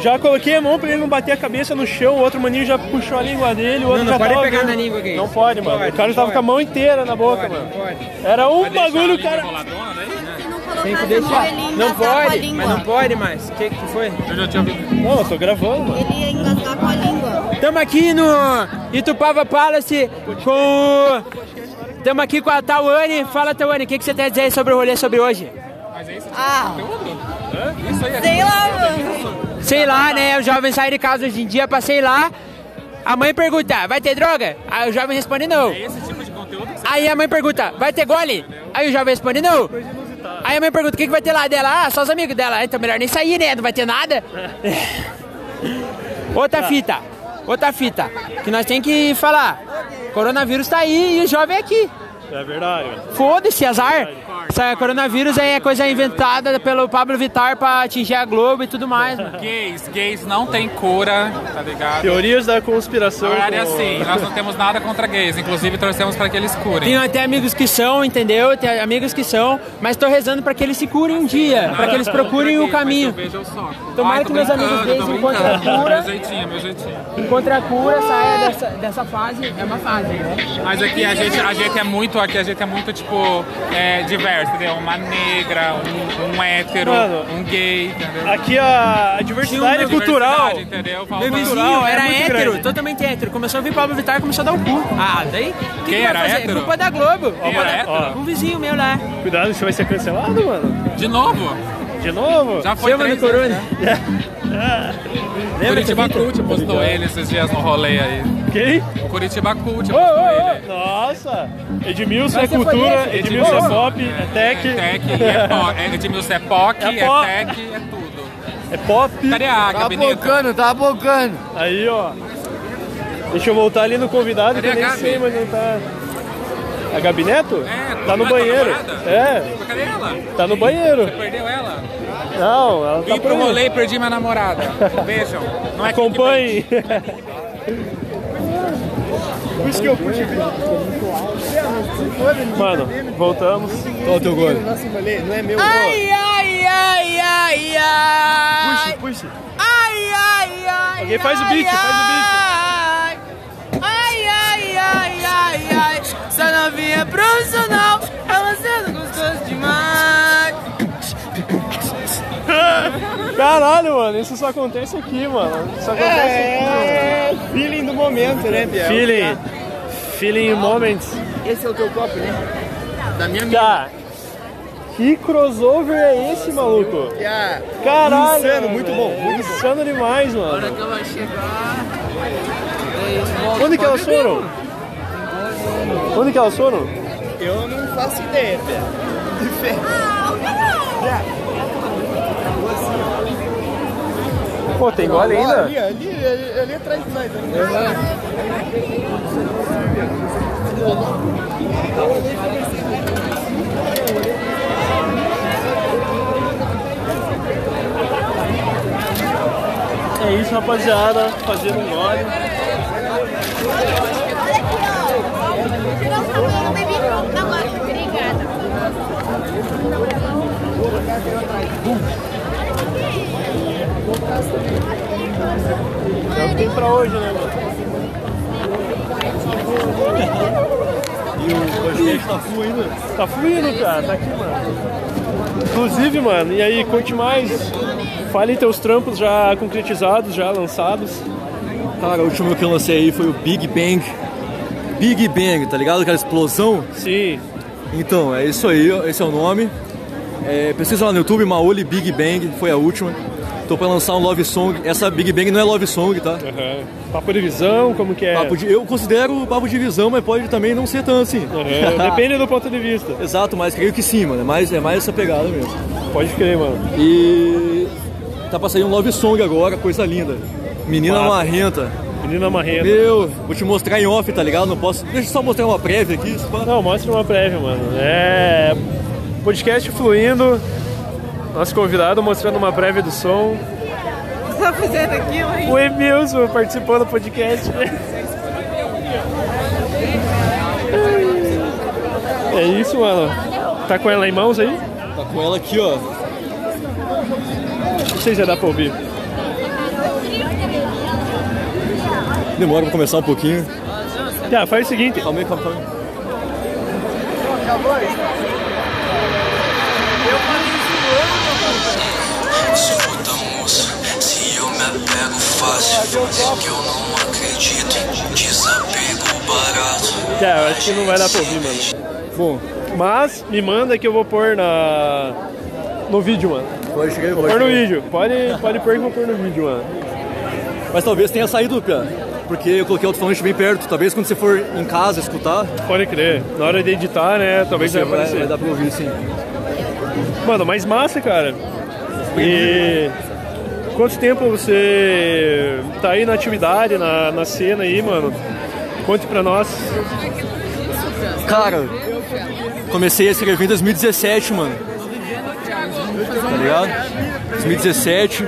Já coloquei a mão pra ele não bater a cabeça no chão. O outro maninho já puxou a língua dele. O outro não pode pegar na língua aqui. Não pode, mano. O cara tava com a mão inteira na boca, mano. Era um bagulho, cara. Tem que deixar. Não pode, mas não pode mais. O que que foi? Eu já tinha ouvido. Não, eu tô gravando, mano. Ele ia engasgar com a língua. Estamos aqui no Itupava Palace com... Estamos aqui com a Tawane. Fala, Tawane, o que você tem a dizer aí sobre o rolê sobre hoje? Mas é isso? Sei lá, mano. Sei lá, né? Os jovens saem de casa hoje em dia pra sei lá. A mãe pergunta, vai ter droga? Aí o jovem responde não. É esse tipo de conteúdo que você... Aí a mãe pergunta, vai ter gole? Aí o jovem responde não. Aí a mãe pergunta, o que vai ter lá dela? Ah, só os amigos dela. Então melhor nem sair, né? Não vai ter nada. Outra fita. Que nós temos que falar. Coronavírus tá aí e o jovem é aqui. É verdade. Foda-se, azar. Esse coronavírus aí é coisa inventada pelo Pabllo Vittar pra atingir a Globo e tudo mais. Mano. Gays não tem cura, tá ligado? Teorias da conspiração. Na verdade, assim, nós não temos nada contra gays, inclusive torcemos pra que eles curem. Tem até amigos que são, entendeu? Tem amigos que são, mas tô rezando pra que eles se curem um dia, pra que eles procurem o caminho. Tomara que meus amigos gays encontrem a cura. Meu jeitinho. Encontrem a cura, saia dessa fase, é uma fase, né? Mas aqui a gente é muito, tipo, diverso, entendeu? Uma negra, um hétero, mano, um gay, entendeu? Aqui a diversidade cultural. Entendeu? Meu vizinho era hétero, grande. Totalmente hétero. Começou a vir Pabllo Vittar e começou a dar o cu. Ah, daí? Quem era hétero? Culpa da Globo. Um vizinho meu lá. Cuidado, você vai ser cancelado, mano. De novo? Já foi no Corona. Lembra Curitiba Cult postou ele esses dias no rolê aí. Quem? O Curitiba Cult postou ele. Nossa! Edmilson é cultura, Edmilson é pop, é tech. Edmilson é POC, é tech, é tudo. É pop. Cadê a gabinete? Tá bocando. Aí, ó. Deixa eu voltar ali no convidado. Cadê que eu nem sei, mas não tá... A gabineto? Tá no banheiro. Cadê ela? Tá no banheiro. Você perdeu ela? Não, ela tá. Vim pro rolê e perdi minha namorada. Vejam. Não é acompanhe. Por isso que eu pude vir. Mano, voltamos. Olha o teu gol. Não é meu. Ai, ai, ai, ai, ai. Puxa, puxa. Ai, ai, ai. Alguém faz o beat, faz o beat. Ai, ai, ai, ai, ai. Essa novinha profissional. Ela sendo gostosa demais. Caralho, mano, isso só acontece aqui, mano. Isso acontece aqui. Mano. Feeling do momento, né, Biel? Feeling. Feeling moments. Esse é o teu copo, né? Da minha amiga. Tá. Que crossover é esse, maluco? Caralho. Insano, muito bom. Insano demais, mano. Agora que ela chegar. Onde que elas foram? Onde que elas foram? Eu não faço ideia, velho. Pô, tem gole ainda? Ali atrás de nós. É isso, rapaziada. Fazendo um gole. Olha aqui, ó. Tirou o sabor, eu bebi pronto agora. Obrigada. É o que pra hoje, né, mano? E o podcast tá fluindo? Tá fluindo, cara, tá aqui, mano. Inclusive, mano, e aí, conte mais. Fale teus trampos já concretizados, já lançados. Cara, o último que eu lancei aí foi o Big Bang. Big Bang, tá ligado? Aquela explosão? Sim. Então, é isso aí, esse é o nome. É, pesquisa lá no YouTube, Maoli Big Bang, foi a última. Tô pra lançar um love song. Essa Big Bang não é love song, tá? Uhum. Papo de visão, como que é? Eu considero papo de visão, mas pode também não ser tanto assim. Uhum. Depende do ponto de vista. Exato, mas creio que sim, mano. É mais essa pegada mesmo. Pode crer, mano. E tá pra sair um love song agora, coisa linda. Menina Marrenta. Menina Marrenta. Meu, vou te mostrar em off, tá ligado? Não posso... Deixa eu só mostrar uma prévia aqui. Não, mostra uma prévia, mano. É... Podcast fluindo... Nosso convidado mostrando uma prévia do som. O que você tá fazendo aqui, mãe? O Edmilson participando do podcast. É isso, mano. Tá com ela em mãos aí? Tá com ela aqui, ó. Não sei se já dá pra ouvir. Demora pra começar um pouquinho. Tá, faz o seguinte. Calma aí, calma aí. Pego fácil, que eu não acredito. Desapego barato. É, eu acho que não vai dar pra ouvir, mano. Bom, mas me manda que eu vou pôr no vídeo, mano. Pode chegar, pode. Pôr no vídeo. Pode pôr que eu vou pôr no vídeo, mano. Mas talvez tenha saído, cara. Porque eu coloquei o alto-falante bem perto. Talvez quando você for em casa escutar. Pode crer. Na hora de editar, né? Talvez vai aparecer. Vai dar pra ouvir, sim. Mano, mas massa, cara. E... Quanto tempo você tá aí na atividade, na cena aí, mano? Conte pra nós. Cara, comecei a escrever em 2017, mano. Tá ligado? 2017.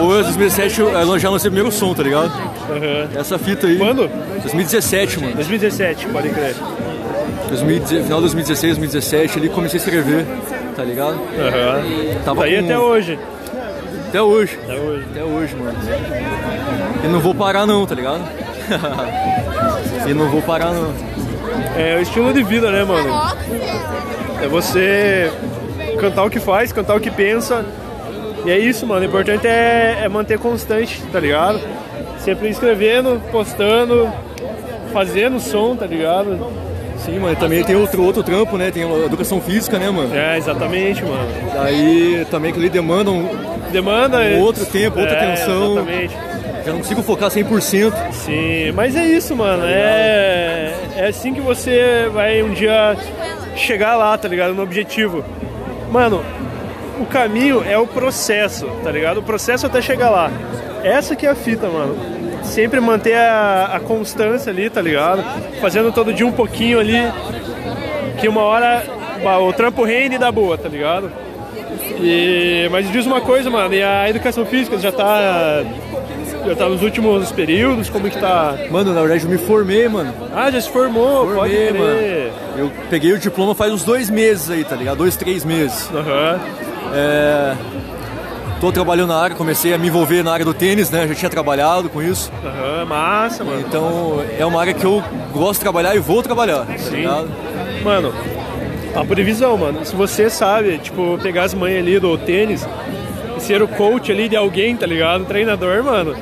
Ou 2017 eu já lancei o primeiro som, tá ligado? Uhum. Essa fita aí. Quando? 2017, mano. 2017, pode crer. Final de 2016, 2017, ali comecei a escrever, tá ligado? Uhum. Tava tá aí com... Até hoje, mano. E não vou parar não, tá ligado? E não vou parar não. É o estilo de vida, né, mano? É você cantar o que faz, cantar o que pensa. E é isso, mano. O importante é manter constante, tá ligado? Sempre escrevendo, postando, fazendo som, tá ligado? Sim, mano, também tem outro trampo, né? Tem educação física, né, mano? É, exatamente, mano. Aí também que ele demanda outro tempo, outra atenção. Exatamente. Já não consigo focar 100%. Sim, mas é isso, mano. É assim que você vai um dia chegar lá, tá ligado? No objetivo. Mano, o caminho é o processo, tá ligado? O processo até chegar lá. Essa que é a fita, mano. Sempre manter a constância ali, tá ligado? Fazendo todo dia um pouquinho ali, que uma hora o trampo rende e dá boa, tá ligado? E, mas diz uma coisa, mano, e a educação física já tá nos últimos períodos, como é que tá? Mano, na verdade eu me formei, mano. Ah, já se formou? Formei, pode crer, mano. Eu peguei o diploma faz uns 2 meses aí, tá ligado? 2, 3 meses. Aham. Tô trabalhando na área, comecei a me envolver na área do tênis, né? Já tinha trabalhado com isso. Aham, massa, mano. Então é uma área que eu gosto de trabalhar e vou trabalhar. Sim. Tá, mano, a previsão, mano. Se você sabe, tipo, pegar as manhas ali do tênis e ser o coach ali de alguém, tá ligado? Um treinador, mano.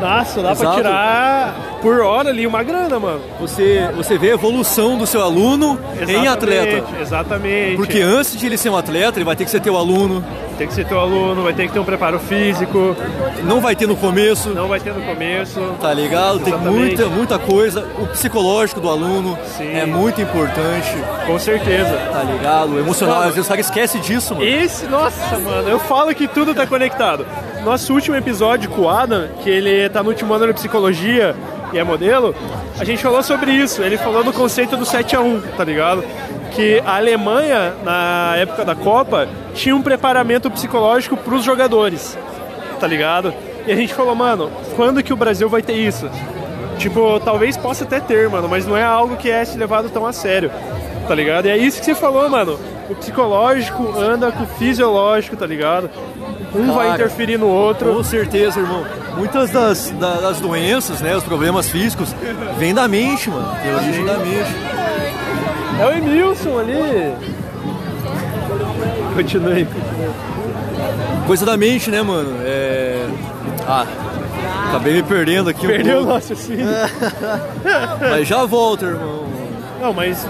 Nossa, dá pra tirar por hora ali uma grana, mano. Você vê a evolução do seu aluno em atleta. Exatamente. Porque antes de ele ser um atleta, ele vai ter que ser teu aluno. Tem que ser teu aluno, vai ter que ter um preparo físico. Não vai ter no começo. Não vai ter no começo. Tá ligado? Exatamente. Tem muita coisa. O psicológico do aluno, sim, é muito importante. Com certeza. Tá ligado? O emocional. Mano, às vezes o cara esquece disso, mano. Nossa, mano. Eu falo que tudo tá conectado. Nosso último episódio com o Adam, que ele tá no último ano de psicologia e é modelo, a gente falou sobre isso. Ele falou do conceito do 7-1, tá ligado? Que a Alemanha, na época da Copa, tinha um preparamento psicológico para os jogadores, tá ligado? E a gente falou, mano, quando que o Brasil vai ter isso? Tipo, talvez possa até ter, mano, mas não é algo que é se levado tão a sério, tá ligado? E é isso que você falou, mano. O psicológico anda com o fisiológico, tá ligado? Um vai interferir no outro. Com certeza, irmão. Muitas das doenças, né, os problemas físicos, vêm da mente, mano. Tem origem da mente. É o Edmilson ali. Continue. Coisa da mente, né, mano? Acabei me perdendo aqui. Perdeu um pouco o nosso filho. Mas já volta, irmão. Não, mas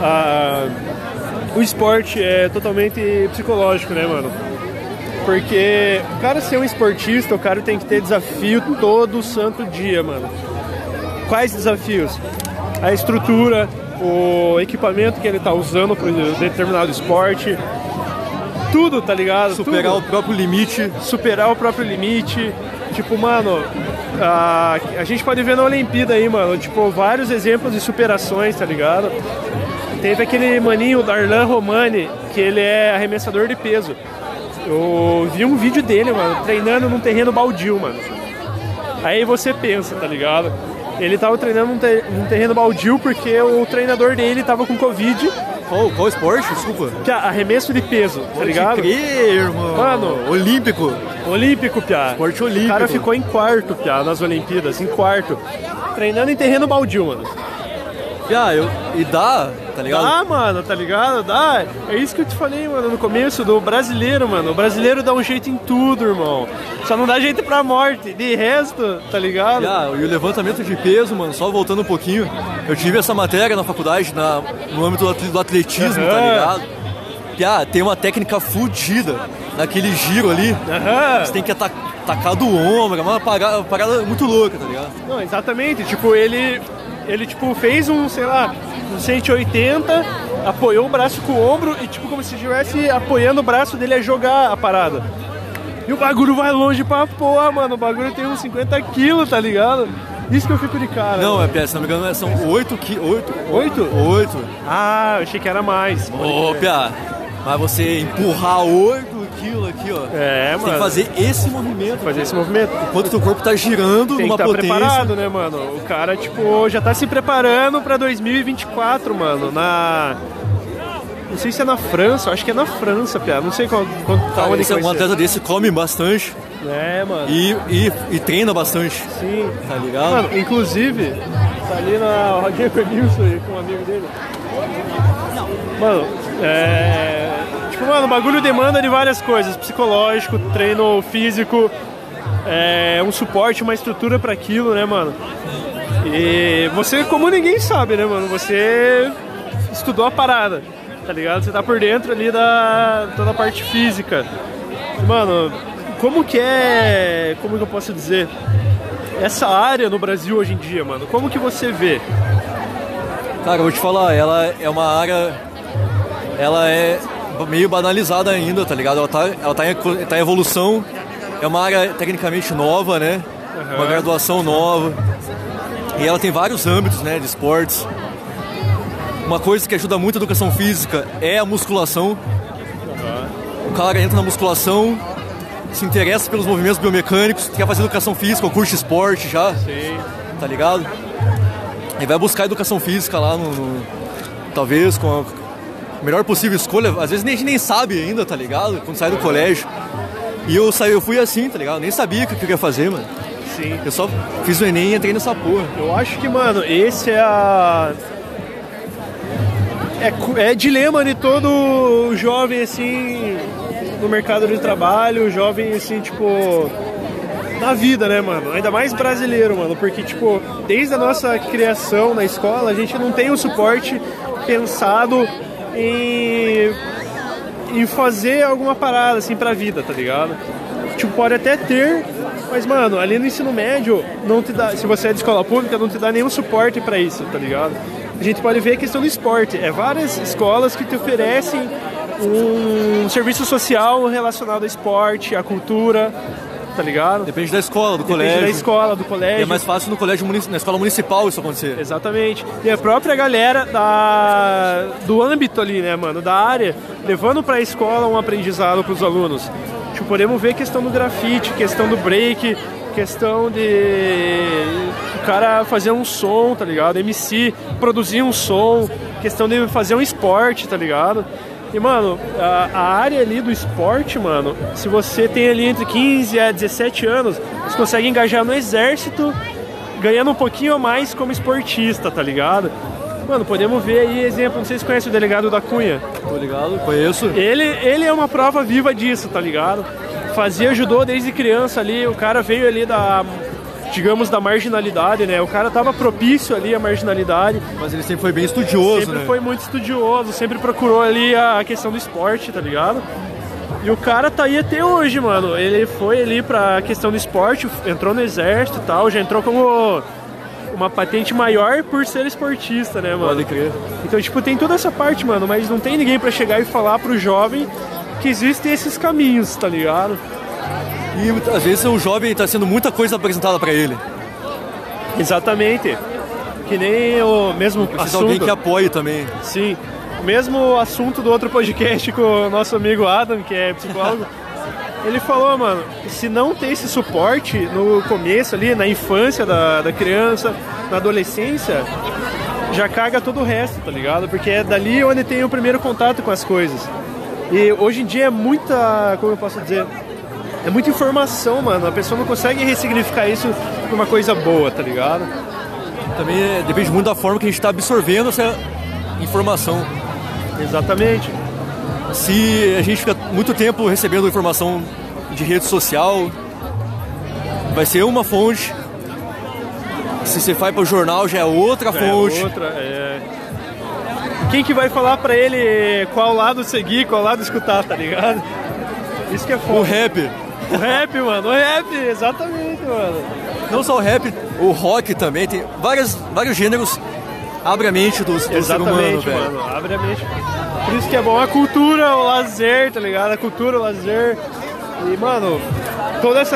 o esporte é totalmente psicológico, né, mano? Porque o cara ser um esportista, o cara tem que ter desafio todo santo dia, mano. Quais desafios? A estrutura, o equipamento que ele tá usando para determinado esporte, tudo, tá ligado? Superar tudo. O próprio limite. Superar o próprio limite. Tipo, mano, a gente pode ver na Olimpíada aí, mano, tipo, vários exemplos de superações, tá ligado? Teve aquele maninho, Darlan Romani, que ele é arremessador de peso. Eu vi um vídeo dele, mano, treinando num terreno baldio, mano. Aí você pensa, tá ligado? Ele tava treinando num terreno baldio porque o treinador dele tava com Covid. Qual esporte? Desculpa. Pia, arremesso de peso, tá ligado? Pode crer, irmão. Mano, olímpico. Olímpico, pia. Esporte olímpico. O cara ficou em quarto, pia, nas Olimpíadas, em quarto. Treinando em terreno baldio, mano. Pia, e dá, tá ligado? Dá, mano, tá ligado? Dá. É isso que eu te falei, mano, no começo do brasileiro, mano. O brasileiro dá um jeito em tudo, irmão. Só não dá jeito pra morte, de resto, tá ligado? E o levantamento de peso, mano, só voltando um pouquinho, eu tive essa matéria na faculdade, no âmbito do atletismo, tá ligado? Tem uma técnica fodida naquele giro ali, você tem que atacar do ombro, uma parada muito louca, tá ligado? Não, exatamente, tipo, ele tipo, fez um, sei lá, um 180, apoiou o braço com o ombro e tipo, como se estivesse apoiando o braço dele a jogar a parada. E o bagulho vai longe pra porra, mano. O bagulho tem uns 50 quilos, tá ligado? Isso que eu fico de cara. Não, mano. Se não me engano, são 8 quilos. 8? Ah, eu achei que era mais. Ô, Pia, mas você empurrar 8 quilos aqui, ó. É, mano. Tem que fazer esse movimento. Enquanto o teu corpo tá girando numa potência. Tem que tá preparado, né, mano? O cara, tipo, já tá se preparando pra 2024, mano. Não sei se é na França, acho que é na França, Pia. Não sei quanto tá onde que vai ser. Um atleta desse come bastante. É, mano. E treina bastante. Sim. Tá ligado? Mano, inclusive, tá ali na rodinha com o Edmilson, com um amigo dele. Mano, tipo, mano, o bagulho demanda de várias coisas. Psicológico, treino físico, um suporte, uma estrutura pra aquilo, né, mano? E você, como ninguém sabe, né, mano? Você estudou a parada, tá ligado? Você tá por dentro ali da toda a parte física. Mano, como que eu posso dizer? Essa área no Brasil hoje em dia, mano, como que você vê? Cara, eu vou te falar, ela é uma área, ela é meio banalizada ainda, tá ligado? Ela tá em evolução, é uma área tecnicamente nova, né? Uhum. Uma graduação nova. E ela tem vários âmbitos, né, de esportes. Uma coisa que ajuda muito a educação física é a musculação. O cara entra na musculação, se interessa pelos movimentos biomecânicos, quer fazer educação física, ou curte esporte já. Sim. Tá ligado? E vai buscar educação física lá no talvez com a melhor possível escolha. Às vezes a gente nem sabe ainda, tá ligado? Quando sai do colégio. E eu fui assim, tá ligado? Nem sabia o que eu queria fazer, mano. Sim. Eu só fiz o Enem e entrei nessa porra. Eu acho que, mano, esse é a... É dilema de todo jovem, assim, no mercado de trabalho, jovem, assim, tipo, na vida, né, mano? Ainda mais brasileiro, mano, porque, tipo, desde a nossa criação na escola, a gente não tem um suporte pensado em fazer alguma parada, assim, pra vida, tá ligado? Tipo, pode até ter, mas, mano, ali no ensino médio, não te dá, se você é de escola pública, não te dá nenhum suporte pra isso, tá ligado? A gente pode ver a questão do esporte. É várias escolas que te oferecem um serviço social relacionado ao esporte, à cultura, tá ligado? Depende da escola, do colégio. Depende da escola, do colégio. E é mais fácil no colégio, na escola municipal isso acontecer. Exatamente. E a própria galera do âmbito ali, né, mano, da área, levando pra escola um aprendizado pros alunos. Tipo, podemos ver questão do grafite, questão do break, questão de... O cara fazer um som, tá ligado? MC, produzir um som, questão de fazer um esporte, tá ligado? E, mano, a área ali do esporte, mano, se você tem ali entre 15 a 17 anos, você consegue engajar no exército, ganhando um pouquinho a mais como esportista, tá ligado? Mano, podemos ver aí, exemplo, não sei se conhece o delegado da Cunha. Tô ligado, conheço. Ele é uma prova viva disso, tá ligado? Fazia judô desde criança ali, o cara veio ali da marginalidade, né? O cara tava propício ali à marginalidade. Mas ele sempre foi bem estudioso, sempre, né? Sempre foi muito estudioso, sempre procurou ali a questão do esporte, tá ligado? E o cara tá aí até hoje, mano. Ele foi ali pra questão do esporte, entrou no exército e tal, já entrou como uma patente maior por ser esportista, né, mano? Pode crer. Então, tipo, tem toda essa parte, mano, mas não tem ninguém pra chegar e falar pro jovem que existem esses caminhos, tá ligado? E às vezes o jovem está sendo muita coisa apresentada para ele. Exatamente. Que nem o mesmo assunto. Precisa de alguém que apoie também. Sim. O mesmo assunto do outro podcast com o nosso amigo Adam, que é psicólogo. Ele falou, mano, se não tem esse suporte no começo ali, na infância da criança, na adolescência, já caga todo o resto, tá ligado? Porque é dali onde tem o primeiro contato com as coisas. E hoje em dia é muita, como eu posso dizer... É muita informação, mano. A pessoa não consegue ressignificar isso pra uma coisa boa, tá ligado? Também depende muito da forma que a gente tá absorvendo essa informação. Exatamente. Se a gente fica muito tempo recebendo informação de rede social, vai ser uma fonte. Se você vai pro jornal, já é outra fonte. Quem que vai falar pra ele qual lado seguir, qual lado escutar, tá ligado? Isso que é foda. O rap. O rap, mano, o rap, exatamente, mano. Não só o rap, o rock também, tem vários gêneros. Abre a mente do ser humano, velho. Mano, abre a mente. Por isso que é bom a cultura, o lazer, tá ligado? A cultura, o lazer. E, mano, todas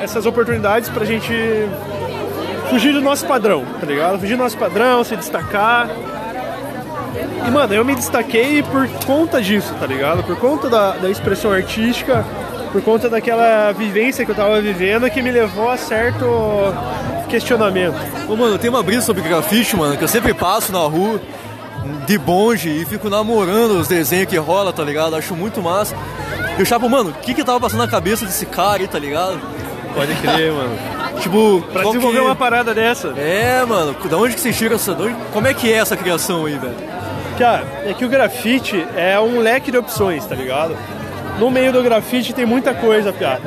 essas oportunidades pra gente fugir do nosso padrão, tá ligado? Fugir do nosso padrão, se destacar. E, mano, eu me destaquei por conta disso, tá ligado? Por conta da expressão artística, por conta daquela vivência que eu tava vivendo, que me levou a certo questionamento. Ô, mano, tem uma brisa sobre grafite, mano, que eu sempre passo na rua de bonde e fico namorando os desenhos que rola, tá ligado? Acho muito massa. Eu chapo, mano, o que tava passando na cabeça desse cara aí, tá ligado? Pode crer, mano. Tipo, pra desenvolver uma parada dessa. É, mano, da onde que você tira essa... Como é que é essa criação aí, velho? Cara, é que o grafite é um leque de opções, tá ligado? No meio do grafite tem muita coisa, piada.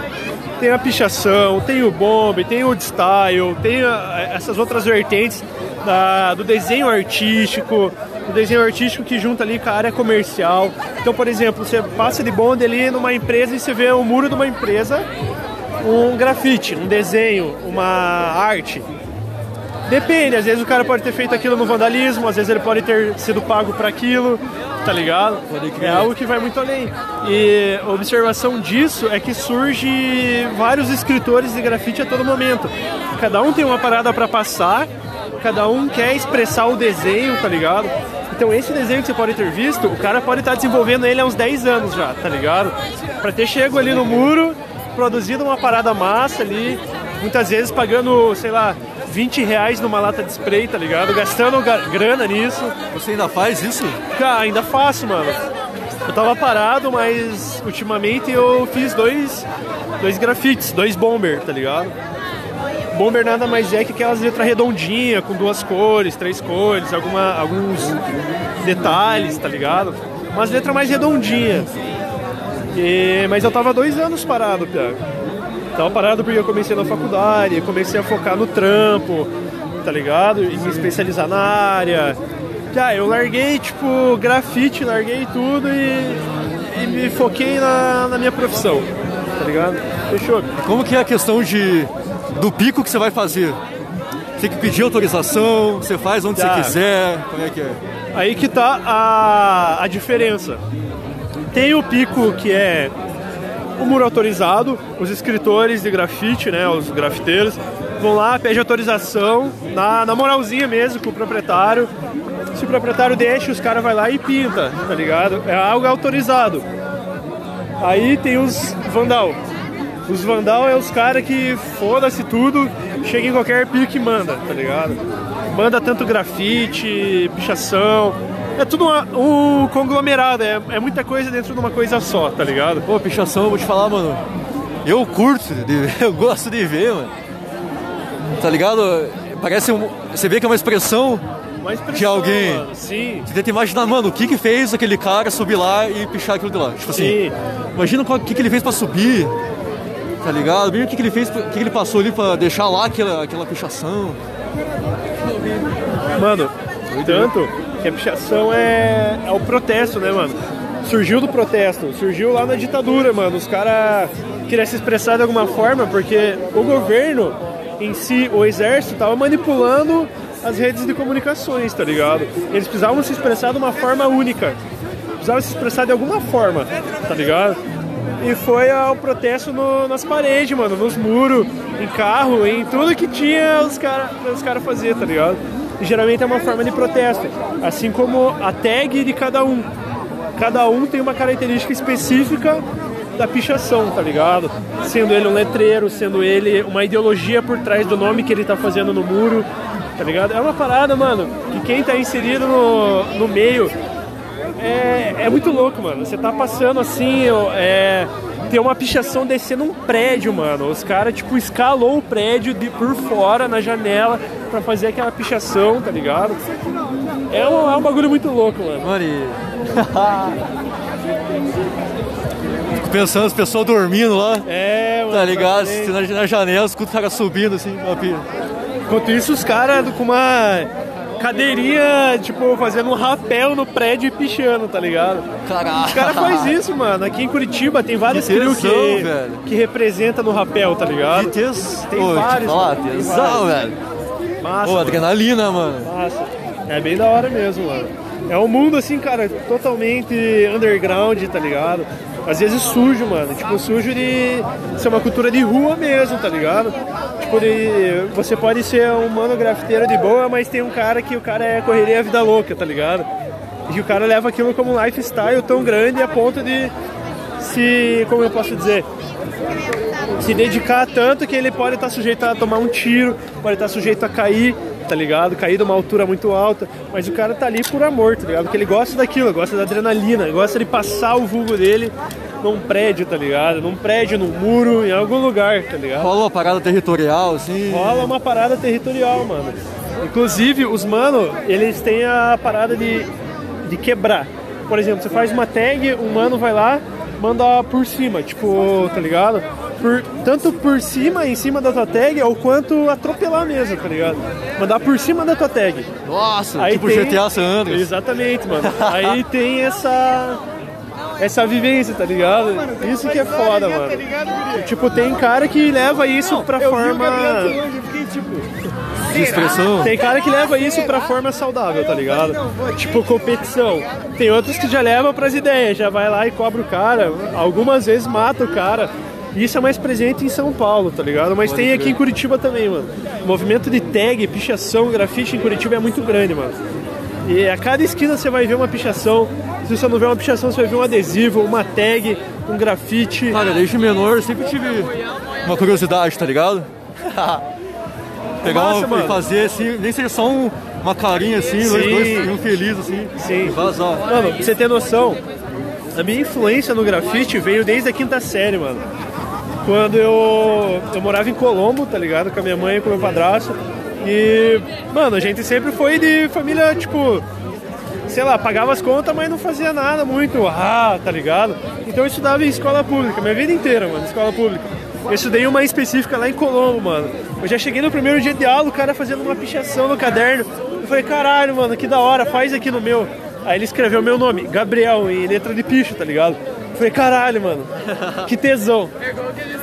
Tem a pichação, tem o bombe, tem o style, tem essas outras vertentes do desenho artístico que junta ali com a área comercial. Então, por exemplo, você passa de bonde ali numa empresa e você vê o muro de uma empresa, um grafite, um desenho, uma arte. Depende, às vezes o cara pode ter feito aquilo no vandalismo, às vezes ele pode ter sido pago para aquilo, tá ligado? É algo que vai muito além. E a observação disso é que surge vários escritores de grafite a todo momento. Cada um tem uma parada para passar, cada um quer expressar o desenho, tá ligado? Então esse desenho que você pode ter visto, o cara pode estar desenvolvendo ele há uns 10 anos já, tá ligado? Pra ter chego ali no muro, produzido uma parada massa ali, muitas vezes pagando, sei lá, R$20 numa lata de spray, tá ligado? Gastando grana nisso. Você ainda faz isso? Cara, ainda faço, mano. Eu tava parado, mas ultimamente eu fiz dois grafites, dois bomber, tá ligado? Bomber nada mais é que aquelas letras redondinhas, com 2 cores, 3 cores, alguns detalhes, tá ligado? Umas letras mais redondinhas. Mas eu tava 2 anos parado, Piago. Tava parado porque eu comecei na faculdade, comecei a focar no trampo, tá ligado? E me especializar na área. Ah, eu larguei, tipo, grafite, larguei tudo e me foquei na minha profissão, tá ligado? Fechou. Como que é a questão do pico que você vai fazer? Tem que pedir autorização, você faz onde você quiser, como é que é? Aí que tá a diferença. Tem o pico que é o muro autorizado, os escritores de grafite, né, os grafiteiros, vão lá, pedem autorização, na moralzinha mesmo, com o proprietário. Se o proprietário deixa, os caras vai lá e pinta, tá ligado? É algo autorizado. Aí tem os vandal. Os vandal é os caras que foda-se tudo, chega em qualquer pique e manda, tá ligado? Manda tanto grafite, pichação. É tudo um conglomerado, é muita coisa dentro de uma coisa só, tá ligado? Pô, pichação, eu vou te falar, mano. Eu curto, eu gosto de ver, mano. Tá ligado? Parece você vê que é uma expressão. De alguém. Mano, sim. Você tenta imaginar, mano, o que fez aquele cara subir lá e pichar aquilo de lá. Tipo assim, imagina o que ele fez pra subir, tá ligado? Imagina o que ele fez, o que ele passou ali pra deixar lá aquela pichação. Mano, tanto que a pichação é o protesto, né, mano? Surgiu do protesto, surgiu lá na ditadura, mano. Os caras queriam se expressar de alguma forma porque o governo em si, o exército, tava manipulando as redes de comunicações, tá ligado? Eles precisavam se expressar de uma forma única. Precisavam se expressar de alguma forma, tá ligado? E foi o protesto nas paredes, mano, nos muros, em carro, em tudo que tinha os cara fazer, tá ligado? E geralmente é uma forma de protesto. Assim como a tag de cada um. Cada um tem uma característica específica da pichação, tá ligado? Sendo ele um letreiro, sendo ele uma ideologia por trás do nome que ele tá fazendo no muro, tá ligado? É uma parada, mano, que quem tá inserido no meio é muito louco, mano. Você tá passando assim, tem uma pichação descendo um prédio, mano. Os caras, tipo, escalou o prédio por fora, na janela, pra fazer aquela pichação, tá ligado? É um bagulho muito louco, mano. Mano, fico pensando, as pessoas dormindo lá, mano, tá ligado? Na janela, escuta o cara subindo, assim, uma pia. Enquanto isso, os caras com uma cadeirinha, tipo, fazendo um rapel no prédio e pichando, tá ligado? Caraca! Os caras fazem isso, mano. Aqui em Curitiba tem vários crios que representa no rapel, tá ligado? Tem vários. Ó, tesão, velho. Massa. Pô, adrenalina, mano. Massa. É bem da hora mesmo, mano. É um mundo, assim, cara, totalmente underground, tá ligado? Às vezes sujo, mano. Tipo, sujo de ser uma cultura de rua mesmo, tá ligado? Tipo, você pode ser um mano grafiteiro de boa, mas tem um cara que o cara é correria a vida louca, tá ligado? E o cara leva aquilo como um lifestyle tão grande a ponto de se... Como eu posso dizer? Se dedicar tanto que ele pode estar sujeito a tomar um tiro, pode estar sujeito a cair, tá ligado? Cair de uma altura muito alta, mas o cara tá ali por amor, tá ligado? Porque ele gosta daquilo, gosta da adrenalina, gosta de passar o vulgo dele num prédio, tá ligado? Num prédio, num muro, em algum lugar, tá ligado? Rola uma parada territorial, assim? Rola uma parada territorial, mano. Inclusive, os mano, eles têm a parada de quebrar. Por exemplo, você faz uma tag, um mano vai lá, manda por cima, tipo, tá ligado? Tanto por cima, em cima da tua tag, ou quanto atropelar mesmo, tá ligado? Mandar por cima da tua tag. Nossa, aí tipo tem... GTA San Andreas. Exatamente, mano. Aí tem essa vivência, tá ligado? Isso que é foda, mano. Tipo, tem cara que leva isso pra forma... De expressão. Tem cara que leva isso pra forma saudável, tá ligado? Tipo, competição. Tem outros que já levam pras ideias, já vai lá e cobra o cara. Algumas vezes mata o cara. Isso é mais presente em São Paulo, tá ligado? Mas tem aqui em Curitiba também, mano. O movimento de tag, pichação, grafite em Curitiba é muito grande, mano. E a cada esquina você vai ver uma pichação. Se você não ver uma pichação, você vai ver um adesivo, uma tag, um grafite. Cara, desde menor eu sempre tive uma curiosidade, tá ligado? Pegar e fazer assim, nem ser só uma carinha assim, dois, um feliz assim, sim, e vazar. Mano, pra você ter noção, a minha influência no grafite veio desde a quinta série, mano. Quando eu morava em Colombo, tá ligado? Com a minha mãe e com o meu padrasto. E, mano, a gente sempre foi de família, tipo, sei lá, pagava as contas, mas não fazia nada muito, tá ligado? Então eu estudava em escola pública, minha vida inteira, mano, escola pública. Eu estudei uma específica lá em Colombo, mano. Eu já cheguei no primeiro dia de aula, o cara fazendo uma pichação no caderno. Eu falei, caralho, mano, que da hora, faz aqui no meu. Aí ele escreveu meu nome, Gabriel, em letra de picho, tá ligado? Eu falei, caralho, mano, que tesão.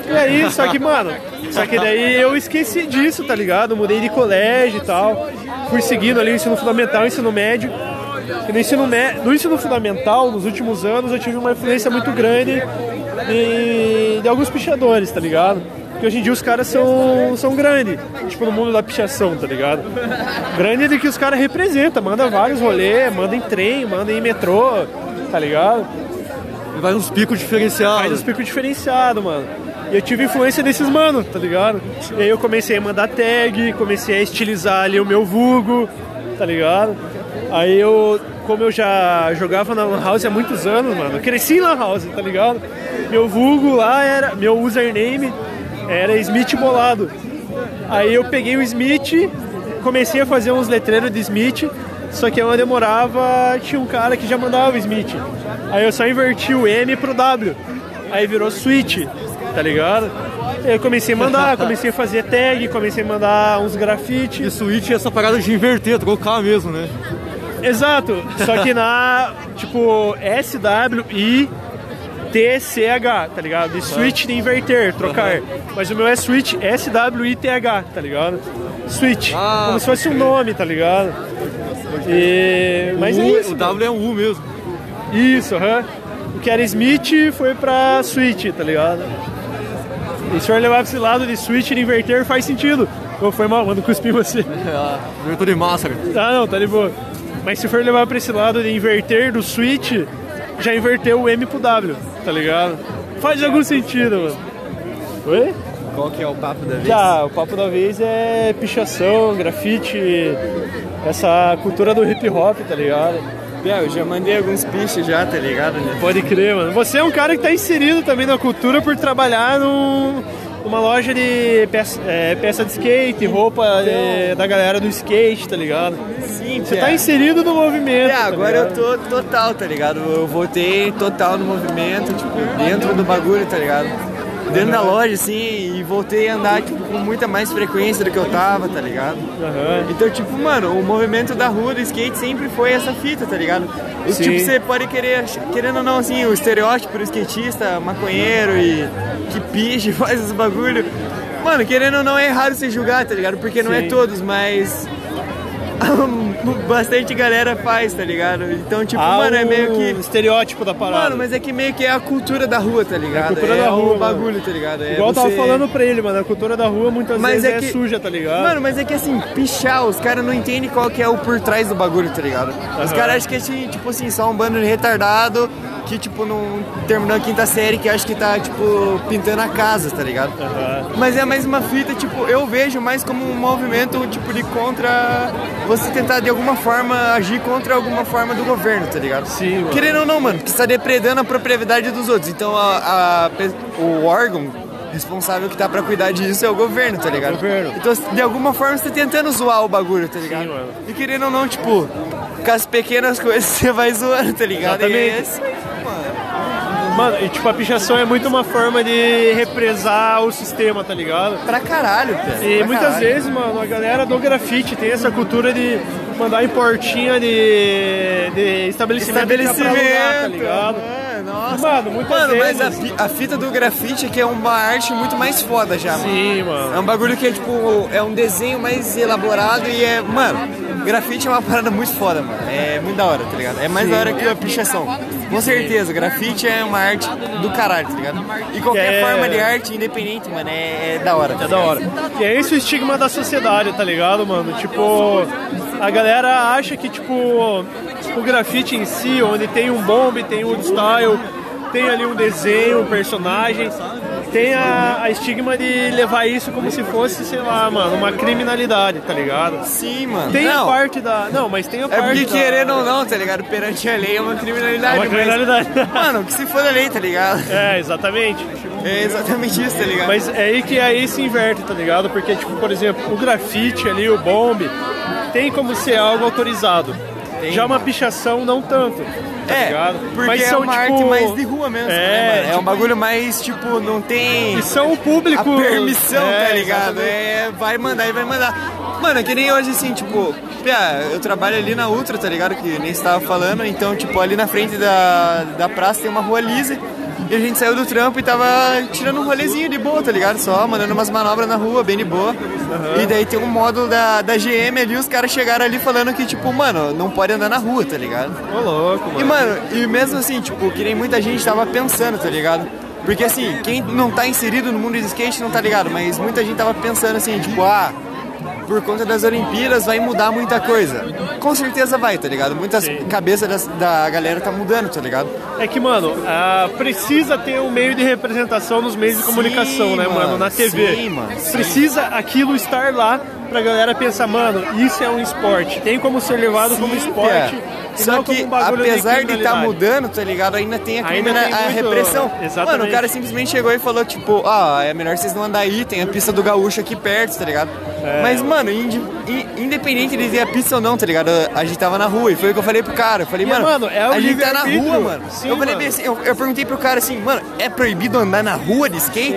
E aí, só que, mano, só que daí eu esqueci disso, tá ligado? Eu mudei de colégio e tal. Fui seguindo ali o ensino fundamental, o ensino médio. E no ensino fundamental, nos últimos anos, eu tive uma influência muito grande de alguns pichadores, tá ligado? Porque hoje em dia os caras são grandes, tipo, no mundo da pichação, tá ligado? Grande é de que os caras representam, manda vários rolês, manda em trem, manda em metrô, tá ligado? E vai uns picos diferenciados. Faz uns picos diferenciados, mano. E eu tive influência desses manos, tá ligado? E aí eu comecei a mandar tag, comecei a estilizar ali o meu vulgo, tá ligado? Aí eu, como eu já jogava na Lan House há muitos anos, mano, eu cresci em Lan House, tá ligado? Meu vulgo lá era, meu username era Smith Bolado. Aí eu peguei o Smith, comecei a fazer uns letreiros de Smith, só que eu demorava, tinha um cara que já mandava o Smith. Aí eu só inverti o M pro W, aí virou Switch, tá ligado? Eu comecei a mandar, comecei a fazer tag, comecei a mandar uns grafites. E Switch é essa parada de inverter, trocar mesmo, né? Exato, só que na, tipo, SWITCH, tá ligado? E switch de inverter, trocar. Mas o meu é switch SWITH, tá ligado? Switch, como se fosse um nome, tá ligado? E... mas é isso. O W é um U mesmo. Isso, O que era Smith foi pra switch, tá ligado? E se for levar pra esse lado de switch de inverter, faz sentido. Pô, foi mal, mano, cuspi você. Invertor de massa, cara. Ah, não, tá de boa. Mas se for levar pra esse lado de inverter do switch, já inverteu o M pro W, tá ligado? Faz algum sentido, mano. Oi? Qual que é o papo da vez? Já, o papo da vez é pichação, grafite, essa cultura do hip hop, tá ligado? É, eu já mandei alguns piches já, tá ligado? Né? Pode crer, mano. Você é um cara que tá inserido também na cultura por trabalhar numa loja de peça de skate, roupa da galera do skate, tá ligado? Sim, você tá inserido no movimento. É, agora tá eu tô total, tá ligado? Eu voltei total no movimento, tipo, dentro do bagulho, tá ligado? Dentro da loja, assim, e voltei a andar, tipo, com muita mais frequência do que eu tava, tá ligado? Então, tipo, mano, o movimento da rua do skate sempre foi essa fita, tá ligado? E, tipo, você pode querer, querendo ou não, assim, o estereótipo do skatista, maconheiro e que piche, faz os bagulho. Mano, querendo ou não, é errado se julgar, tá ligado? Porque não é todos, mas... bastante galera faz, tá ligado? Então, tipo, mano, é meio que... estereótipo da parada. Mano, mas é que meio que é a cultura da rua, tá ligado? É a cultura da rua, o bagulho, tá ligado? Igual eu tava falando pra ele, mano, a cultura da rua muitas vezes é suja, tá ligado? Mano, mas é que assim, pichar, os caras não entendem qual que é o por trás do bagulho, tá ligado? Os caras acham que é, tipo assim, só um bando de retardado que, tipo, não terminou a quinta série, que acho que tá, tipo, pintando a casa, tá ligado? Mas é mais uma fita, tipo, eu vejo mais como um movimento, tipo, de contra... você tentar, de alguma forma, agir contra alguma forma do governo, tá ligado? Sim, mano. Querendo ou não, mano, porque você tá depredando a propriedade dos outros. Então, o órgão... responsável que tá pra cuidar disso é o governo, tá ligado? Então, de alguma forma, você tá tentando zoar o bagulho, tá ligado? Sim, mano. E querendo ou não, tipo, com as pequenas coisas você vai zoando, tá ligado? Exatamente. E é isso, mano. Mano, e tipo, a pichação é muito uma forma de represar o sistema, tá ligado? Pra caralho, cara. E pra muitas vezes, mano, a galera do grafite tem essa cultura de mandar em portinha de estabelecimento pra lugar, tá ligado? Nossa. Mano, mas a fita do grafite é que é uma arte muito mais foda já, mano. Sim, mano. É um bagulho que é tipo, é um desenho mais elaborado e é, mano, grafite é uma parada muito foda, mano. É muito da hora, tá ligado? É mais da hora que a pichação. Com certeza, grafite é uma arte do caralho, tá ligado? E qualquer forma de arte independente, mano, é da hora. Tá ligado? Da hora. E é esse o estigma da sociedade, tá ligado, mano? Tipo... a galera acha que, tipo, o grafite em si, onde tem um bombe, tem um style, tem ali um desenho, um personagem, tem a estigma de levar isso como se fosse, sei lá, mano, uma criminalidade, tá ligado? Sim, mano. Tem não. A parte da... Não, mas tem a parte da... É porque querendo ou não, tá ligado? Perante a lei é uma criminalidade. É uma criminalidade. Mas, mano, que se for a lei, tá ligado? É, exatamente. É exatamente isso, tá ligado? Mas é aí que aí se inverte, tá ligado? Porque, tipo, por exemplo, o grafite ali, o bombe, tem como ser algo autorizado. Tem. Já uma pichação, não tanto. Tá ligado? Porque mas são, é uma tipo... arte mais de rua mesmo, né, mano? É um bagulho mais, tipo, não tem... E são o público... A permissão, tá ligado? É, vai mandar e vai mandar. Mano, que nem hoje, assim, tipo... Eu trabalho ali na Ultra, tá ligado? Que nem você tava falando. Então, tipo, ali na frente da praça tem uma rua lisa. E a gente saiu do trampo e tava tirando um rolezinho de boa, tá ligado? Só mandando umas manobras na rua, bem de boa. Uhum. E daí tem um módulo da GM ali, os caras chegaram ali falando que, tipo, mano, não pode andar na rua, tá ligado? Ô, louco, mano. E, mano, e mesmo assim, tipo, que nem muita gente tava pensando, tá ligado? Porque, assim, quem não tá inserido no mundo do skate não tá ligado, mas muita gente tava pensando, assim, tipo, por conta das Olimpíadas vai mudar muita coisa. Com certeza vai, tá ligado? Muitas cabeças da galera tá mudando, tá ligado? É que, mano, precisa ter um meio de representação nos meios de comunicação, né, mano? Na TV. Sim, mano. Precisa aquilo estar lá pra galera pensar, mano, isso é um esporte. Tem como ser levado como esporte. Só que, apesar de estar mudando, tá ligado? Ainda tem a repressão. Exatamente. Mano, o cara simplesmente chegou e falou, tipo, é melhor vocês não andar aí, tem a pista do Gaúcho aqui perto, tá ligado? É. Mas, mano, independente de ter a pista ou não, tá ligado? A gente tava na rua e foi o que eu falei pro cara. Eu falei, mano, a gente tá na rua, mano. Sim, eu falei, assim, eu perguntei pro cara assim, mano, é proibido andar na rua de skate?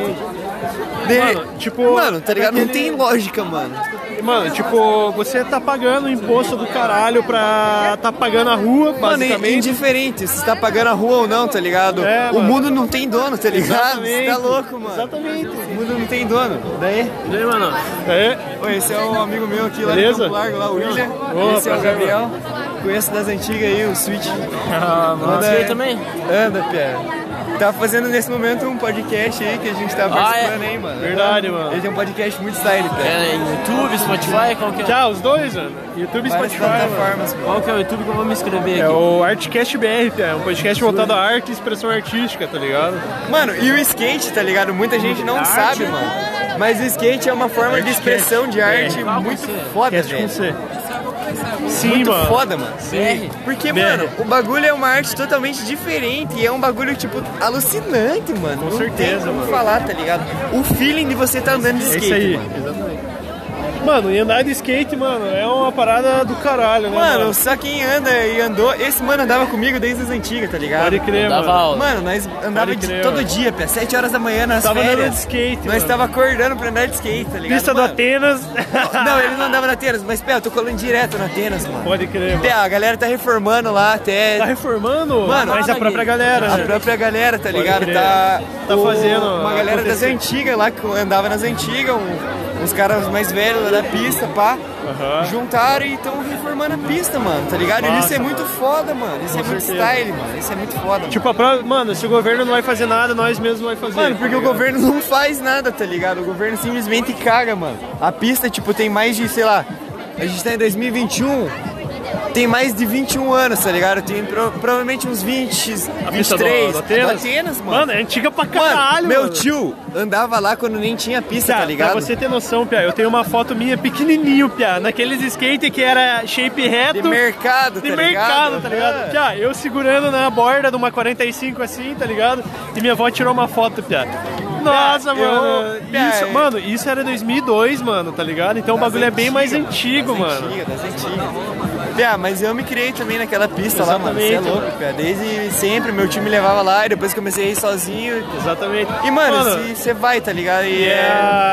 Mano, tipo... Mano, tá ligado? Não tem lógica, mano. Mano, tipo, você tá pagando o imposto do caralho pra... Tá pagando a rua, basicamente. Mano, é indiferente se tá pagando a rua ou não, tá ligado? O mundo não tem dono, tá ligado? Você tá louco, mano. Exatamente. O mundo não tem dono. Daí? E aí, mano? Oi, esse é um amigo meu aqui lá no Campo Largo, lá o William. Esse é o Gabriel. Conheço das antigas aí, o Switch. Você veio também? Anda, Pierre. Tá fazendo nesse momento um podcast aí que a gente tá participando aí, mano. Verdade, mano. Ele tem um podcast muito style, cara. É, YouTube, Spotify, qual que é? Já, os dois, mano. YouTube e Spotify. Qual que é o YouTube que eu vou me inscrever aqui? É o Artcast BR, é um podcast voltado à arte e expressão artística, tá ligado? Mano, e o skate, tá ligado? Muita gente não sabe, mano. Mas o skate é uma forma de expressão de arte muito foda, velho. Sim, muito mano. Foda, mano. Sim. Porque, mano, o bagulho é uma arte totalmente diferente e é um bagulho, tipo, alucinante, mano. Com certeza, mano. Não tem como falar, tá ligado? O feeling de você tá andando de skate, isso aí. Mano. Exatamente. Mano, e andar de skate, mano, é uma parada do caralho, né? Mano, só quem anda e andou... Esse mano andava comigo desde as antigas, tá ligado? Pode crer, mano. Mano, nós andava todo dia, pé. 7 horas da manhã nas férias. Tava andando de skate, nós tava acordando pra andar de skate, tá ligado? Pista do Atenas. Não, ele não andava na Atenas, mas, pé, eu tô colando direto na Atenas, mano. Pode crer, mano. Pé, a galera tá reformando lá até... Tá reformando? Mano, mas a própria galera, né? A própria galera, tá ligado? Tá fazendo... Uma galera das antigas lá, que andava nas antigas, os caras mais velhos da pista, pá, juntaram e estão reformando a pista, mano, tá ligado? Nossa, isso é muito foda, mano, isso é muito style, mano, isso é muito foda, mano. Tipo, mano, se o governo não vai fazer nada, nós mesmos vai fazer. Mano, porque o governo não faz nada, tá ligado? O governo simplesmente caga, mano. A pista, tipo, tem mais de, sei lá, a gente tá em 2021... Tem mais de 21 anos, tá ligado? Tem provavelmente uns 20, 23. Atenas, mano. Mano, é antiga pra caralho, mano. Meu tio andava lá quando nem tinha pista, tá ligado? Pra você ter noção, Pia, eu tenho uma foto minha pequenininho, Pia, naqueles skate que era shape reto. De mercado, tá ligado? De mercado, tá ligado? Pia, eu segurando na borda de uma 45 assim, tá ligado? E minha avó tirou uma foto, Pia. Nossa, mano. Mano, isso era 2002, mano, tá ligado? Então o bagulho é bem mais antigo, mano. Pia, mas eu me criei também naquela pista lá, mano. Você é louco, Pia. Desde sempre, meu time me levava lá e depois comecei a ir sozinho. Exatamente. E, mano, você vai, tá ligado? E é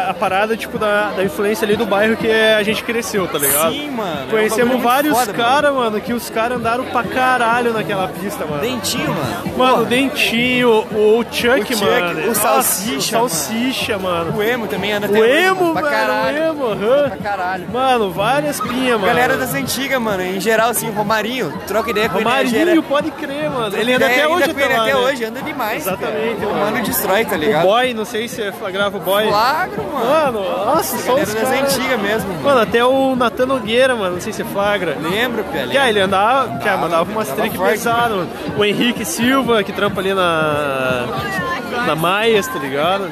a parada, tipo, da influência ali do bairro que a gente cresceu, tá ligado? Sim, mano. Conhecemos vários caras, mano, que os caras andaram pra caralho naquela pista, mano. Dentinho, mano. Mano, o Dentinho, o Chuck, mano. O Salsicha, mano. O Emo também anda até hoje. O Emo, mano. Pra caralho. Mano, várias pinhas, mano. Galera das antigas, mano. em geral, assim, o Romarinho, troca ideia com ele. Romarinho, pode crer, mano. Ele anda até hoje, tá? Ele até hoje, anda demais. Exatamente, mano. O mano destrói, tá ligado? O Boy, não sei se você flagrava o Boy. Flagro, mano. Mano, nossa, só os caras. Era das antigas mesmo. Mano, até o Nathan Nogueira, mano, não sei se você flagra. Lembro, pia. Que ele andava, cara, mandava umas tricks pesadas, mano. O Henrique Silva, que trampa ali na Maia, tá ligado?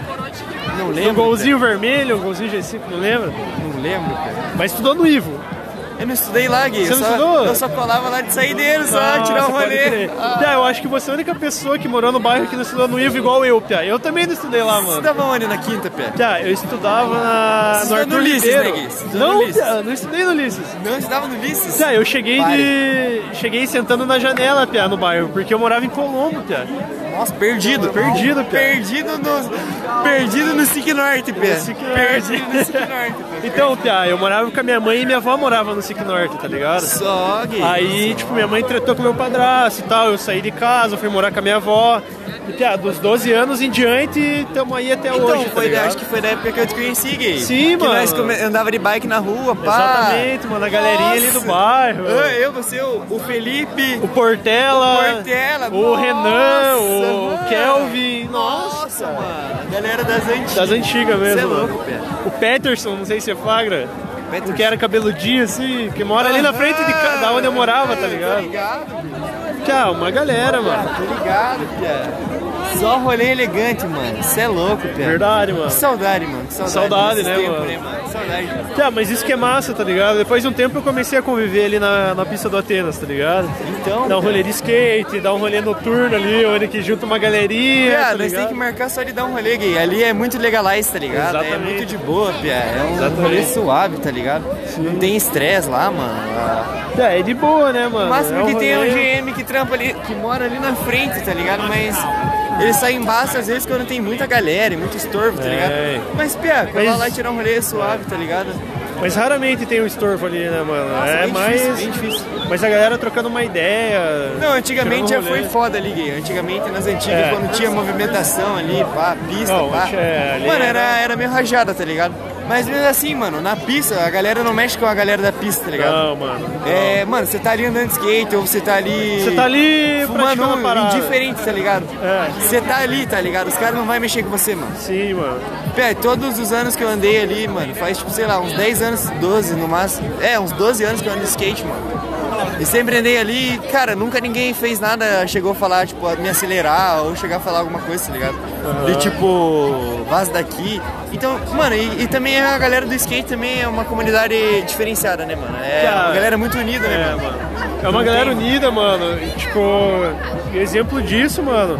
Não lembro. Um golzinho vermelho, um golzinho G5, não lembra? Não lembro, cara. Mas estudou no Ivo. Eu não estudei lá, Gui. Você não estudou? Eu só colava lá de saideiro, só tirar o rolê. Pia, eu acho que você é a única pessoa que morou no bairro que não estudou no Ivo igual eu, Pia. Eu também não estudei lá, mano. Você estudava onde na quinta, Pia? Pia, eu estudava no Arthur Ulisses, Ribeiro. Né, Gui? Não, Pia, não estudei no Ulisses. Não estudava no Ulisses? Pia, eu cheguei sentando na janela, Pia, no bairro, porque eu morava em Colombo, Pia. Nossa, perdido, Pia. Perdido no SIC Norte, Pia. Perdido no SIC Norte, Pia. Então, Pia, eu morava com a minha mãe e minha avó morava no SIC Norte, tá ligado? Só, Gui. Aí, tipo, minha mãe tretou com meu padrasto e tal, eu saí de casa, fui morar com a minha avó. E, Pia, dos 12 anos em diante, estamos aí até hoje, tá ligado? Acho que foi da época que eu te conheci, Gui. Sim, mano. Que nós andava de bike na rua, pá. Exatamente, mano, a galerinha ali do bairro. Eu, você, o Felipe. O Portela. O Renan, o Kelvin. Nossa, mano. A galera das antigas. Das antigas mesmo. Você é louco, Pia. O Peterson, não sei se é flagra. O que era cabeludinho, assim, que mora ali na frente da onde eu morava, tá ligado? Tá ligado, Pia. Uma galera, mano. Tá ligado, Pia. Só rolê elegante, mano. Você é louco, Pia. Verdade, mano. Saudade, né, tempo, mano? Saudade, mano. Tá, mas isso que é massa, tá ligado? Depois de um tempo eu comecei a conviver ali na pista do Atenas, tá ligado? Então, dar um rolê de skate, dar um rolê noturno ali, onde que junta uma galeria, tá ligado? Nós tem que marcar só de dar um rolê, Gui. Ali é muito legalize, tá ligado? Exatamente. É muito de boa, Pia. É um rolê suave, tá ligado? Sim. Não tem estresse lá, mano. É de boa, né, mano? O máximo que tem é um GM que trampa ali, que mora ali na frente, tá ligado? Mas... ele sai embaixo às vezes quando tem muita galera e muito estorvo, tá ligado? Mas, Pia, colar lá e tirar um rolê suave, tá ligado? Mas raramente tem um estorvo ali, né, mano? Nossa, é mais difícil, bem difícil. Mas a galera trocando uma ideia... Não, antigamente já foi foda ali, Gui. Antigamente, nas antigas, quando tinha movimentação ali, pá, pista, pá... Mano, era meio rajada, tá ligado? Mas mesmo assim, mano, na pista, a galera não mexe com a galera da pista, tá ligado? Não, mano. É, mano, você tá ali andando de skate ou você tá ali... você tá ali fumando indiferente, tá ligado? Você tá ali, tá ligado? Os caras não vão mexer com você, mano. Sim, mano. Pera, todos os anos que eu andei ali, mano, faz, tipo, sei lá, uns 10 anos, 12 no máximo. Uns 12 anos que eu ando de skate, mano. E sempre andei ali, cara, nunca ninguém fez nada, chegou a falar, tipo, a me acelerar ou chegar a falar alguma coisa, tá ligado? E tipo, vaza daqui. Então, mano, e também a galera do skate também é uma comunidade diferenciada, né, mano? Uma galera muito unida, né, mano? É uma galera unida, mano. E, tipo, exemplo disso, mano,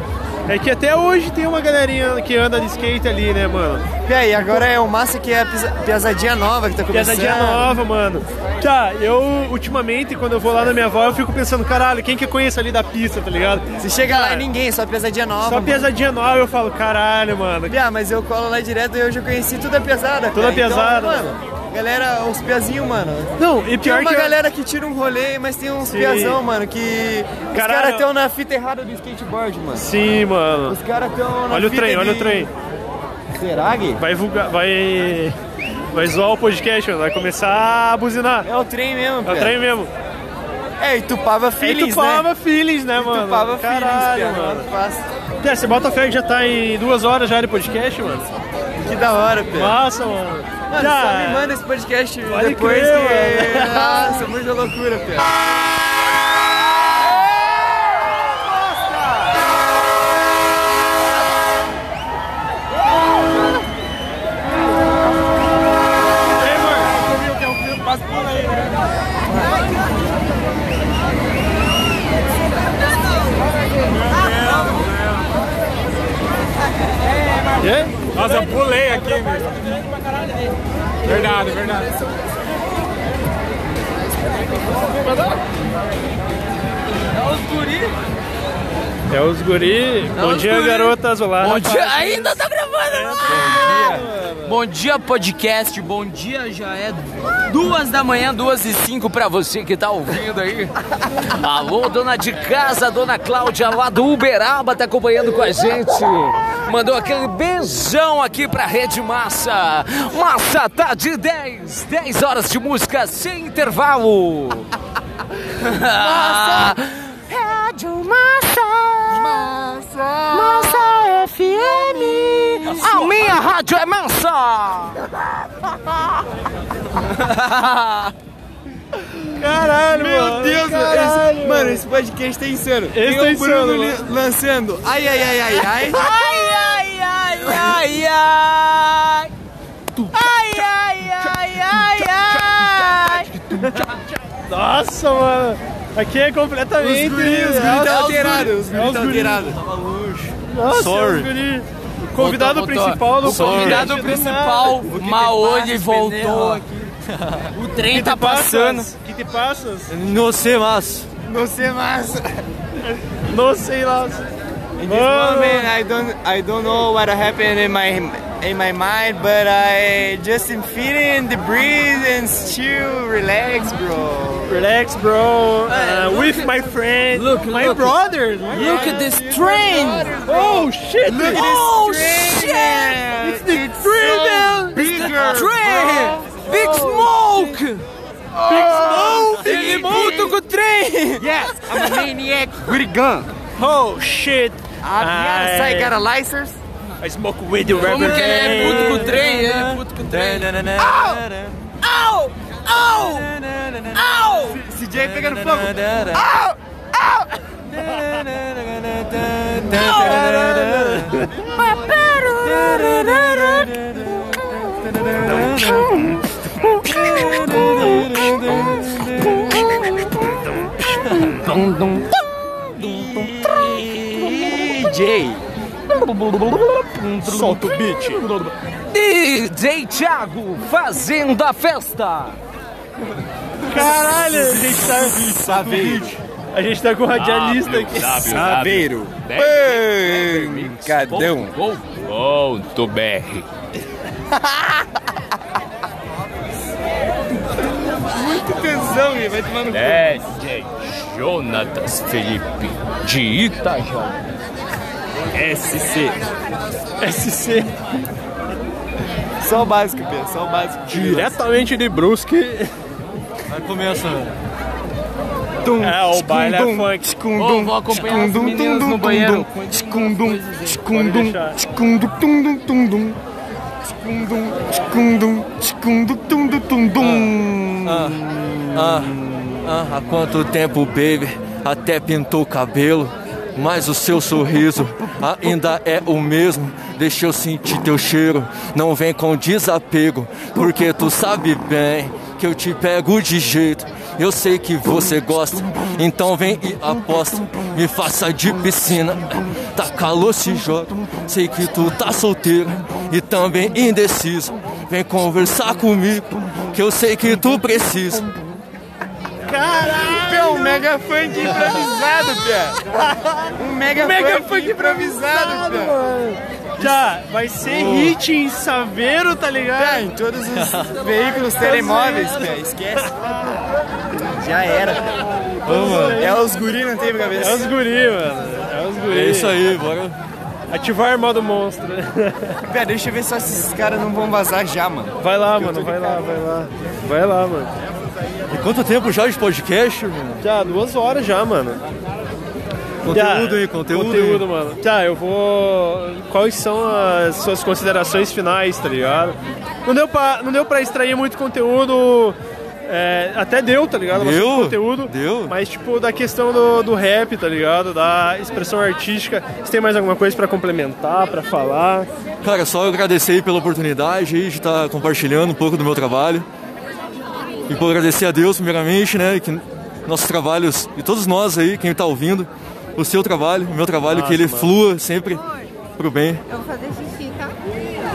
é que até hoje tem uma galerinha que anda de skate ali, né, mano? E agora é o massa que é a piazadinha nova que tá começando. Piazadinha nova, mano. Tá, eu ultimamente, quando eu vou lá na minha avó, eu fico pensando, caralho, quem que eu conheço ali da pista, tá ligado? Você chega lá e ninguém, só piazadinha nova. Só piazadinha nova, eu falo, caralho, mano. Mas eu colo lá direto e hoje eu conheci toda a piazada. Toda a piazada. Então, mano, galera, uns piazinhos, mano. Não, e pior tem uma galera que tira um rolê, mas tem uns piazão, mano, que... caralho. Os caras estão na fita errada do skateboard, mano. Sim, mano. Os caras estão na olha fita o trem, de... olha o trem. Será, Gui? Vai vulgar, vai zoar o podcast, mano. Vai começar a buzinar. É o trem mesmo, Pia. É o trem mesmo. Itupava Feelings, né? Itupava Feelings, né, mano? Itupava Feelings, mano. Pia, você bota fé que já tá em 2 horas já de podcast, mano. Que da hora, Pia. Massa, mano. Mano, só me manda esse podcast depois que... nossa, muita loucura, Pia. Nossa, eu pulei aqui, meu. Verdade. É os guri. Bom dia, garota azulada. Bom dia, ainda tá gravando. Bom dia, podcast. Bom dia, já é 2 da manhã, 2:05 pra você que tá ouvindo aí. Alô, dona de casa, dona Cláudia lá do Uberaba tá acompanhando com a gente. Mandou aquele beijão aqui pra Rede Massa. Massa tá de 10 horas de música sem intervalo. Massa! Rádio Massa! Massa FM! A minha rádio é Massa! Caralho, meu mano, Deus, caralho. Mano, esse podcast é insano. Esse é insano, lançando. Ai, ai, ai, ai, ai. Ai, ai, ai, ai, ai. Ai, ai, ai, ai, ai. Nossa, mano. Aqui é completamente... Os guris tá alterado. Os guris tá alterado. Tava luxo. Nossa, os guris. Convidado principal do podcast. Convidado principal, Maoli, voltou aqui. O trem tá passando. Que te passas? Não sei mais. Não sei mais. Não sei mais. In this moment, I don't know what happened in my mind, but I just am feeling the breeze and still relax, bro. Relax, bro. With my friend, my brother. Look at this train. Oh shit! Look at this train. It's the train. It's the train. Big Smoke! Oh, Big Smoke! Big Smoke com o trem! Yes! I'm a maniac with a gun! Oh shit! I got a license! I smoke with you every day! Ele é puto com o trem! Ele é puto com o trem! Au! Au! Au! CJ pegando fogo! Au! Au! Au! DJ solta o beat. DJ Thiago fazendo a festa. Caralho, a gente tá sabeiro. A gente tá com o radialista aqui. Sabeiro. Pancadão. Ponto BR. Muito tensão, velho. Vai tomar no cu. É, Jonatas Felipe de Itajó. SC. Só o básico, Pê. Só o básico. Diretamente de Brusque. Vai começar. O baile é funk. Oh, vou acompanhar os meninos no banheiro. Há quanto tempo, baby, até pintou o cabelo, mas o seu sorriso ainda é o mesmo. Deixa eu sentir teu cheiro, não vem com desapego, porque tu sabe bem que eu te pego de jeito. Eu sei que você gosta, então vem e aposta. Me faça de piscina, tá calor, se joga. Sei que tu tá solteiro e também indeciso. Vem conversar comigo, que eu sei que tu precisa. Caralho! É um mega funk improvisado, pé. Um mega funk improvisado, pé. Já, vai ser hit em Saveiro, tá ligado? Já, em todos os veículos telemóveis, pé. Esquece. Já era. Vamos, é os guri, não tem cabeça. É os guri, mano. É os guri. É isso aí, bora. Ativar modo monstro. Pera, deixa eu ver só se esses caras não vão vazar já, mano. Vai lá, mano. Vai lá. Vai lá, mano. E quanto tempo já de podcast, mano? Já, 2 horas já, mano. Conteúdo, mano. Tá, eu vou... Quais são as suas considerações finais, tá ligado? Não deu pra extrair muito conteúdo... É, até deu, tá ligado? Deu conteúdo. Mas, tipo, da questão do rap, tá ligado? Da expressão artística. Você tem mais alguma coisa pra complementar, pra falar? Cara, só eu agradecer aí pela oportunidade aí de estar compartilhando um pouco do meu trabalho. E vou agradecer a Deus, primeiramente, né? Que nossos trabalhos, e todos nós aí, quem tá ouvindo, o seu trabalho, o meu trabalho, nossa, que ele flua sempre pro bem. Eu vou fazer xixi, tá?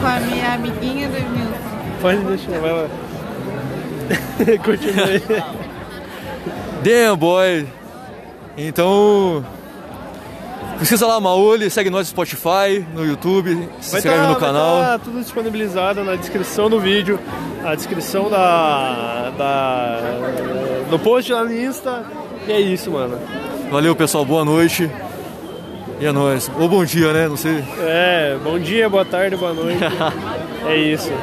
Com a minha amiguinha do Edmilson. Pode deixar, vai lá. Continue. Damn, boy. Então, pesquisa lá Maoli, segue nós no Spotify, no YouTube, se inscreve no canal. Vai estar tudo disponibilizado na descrição do vídeo, a descrição do post lá no Insta. E é isso, mano. Valeu, pessoal, boa noite. E é nóis. Ou bom dia, né? Não sei. É, bom dia, boa tarde, boa noite. É isso.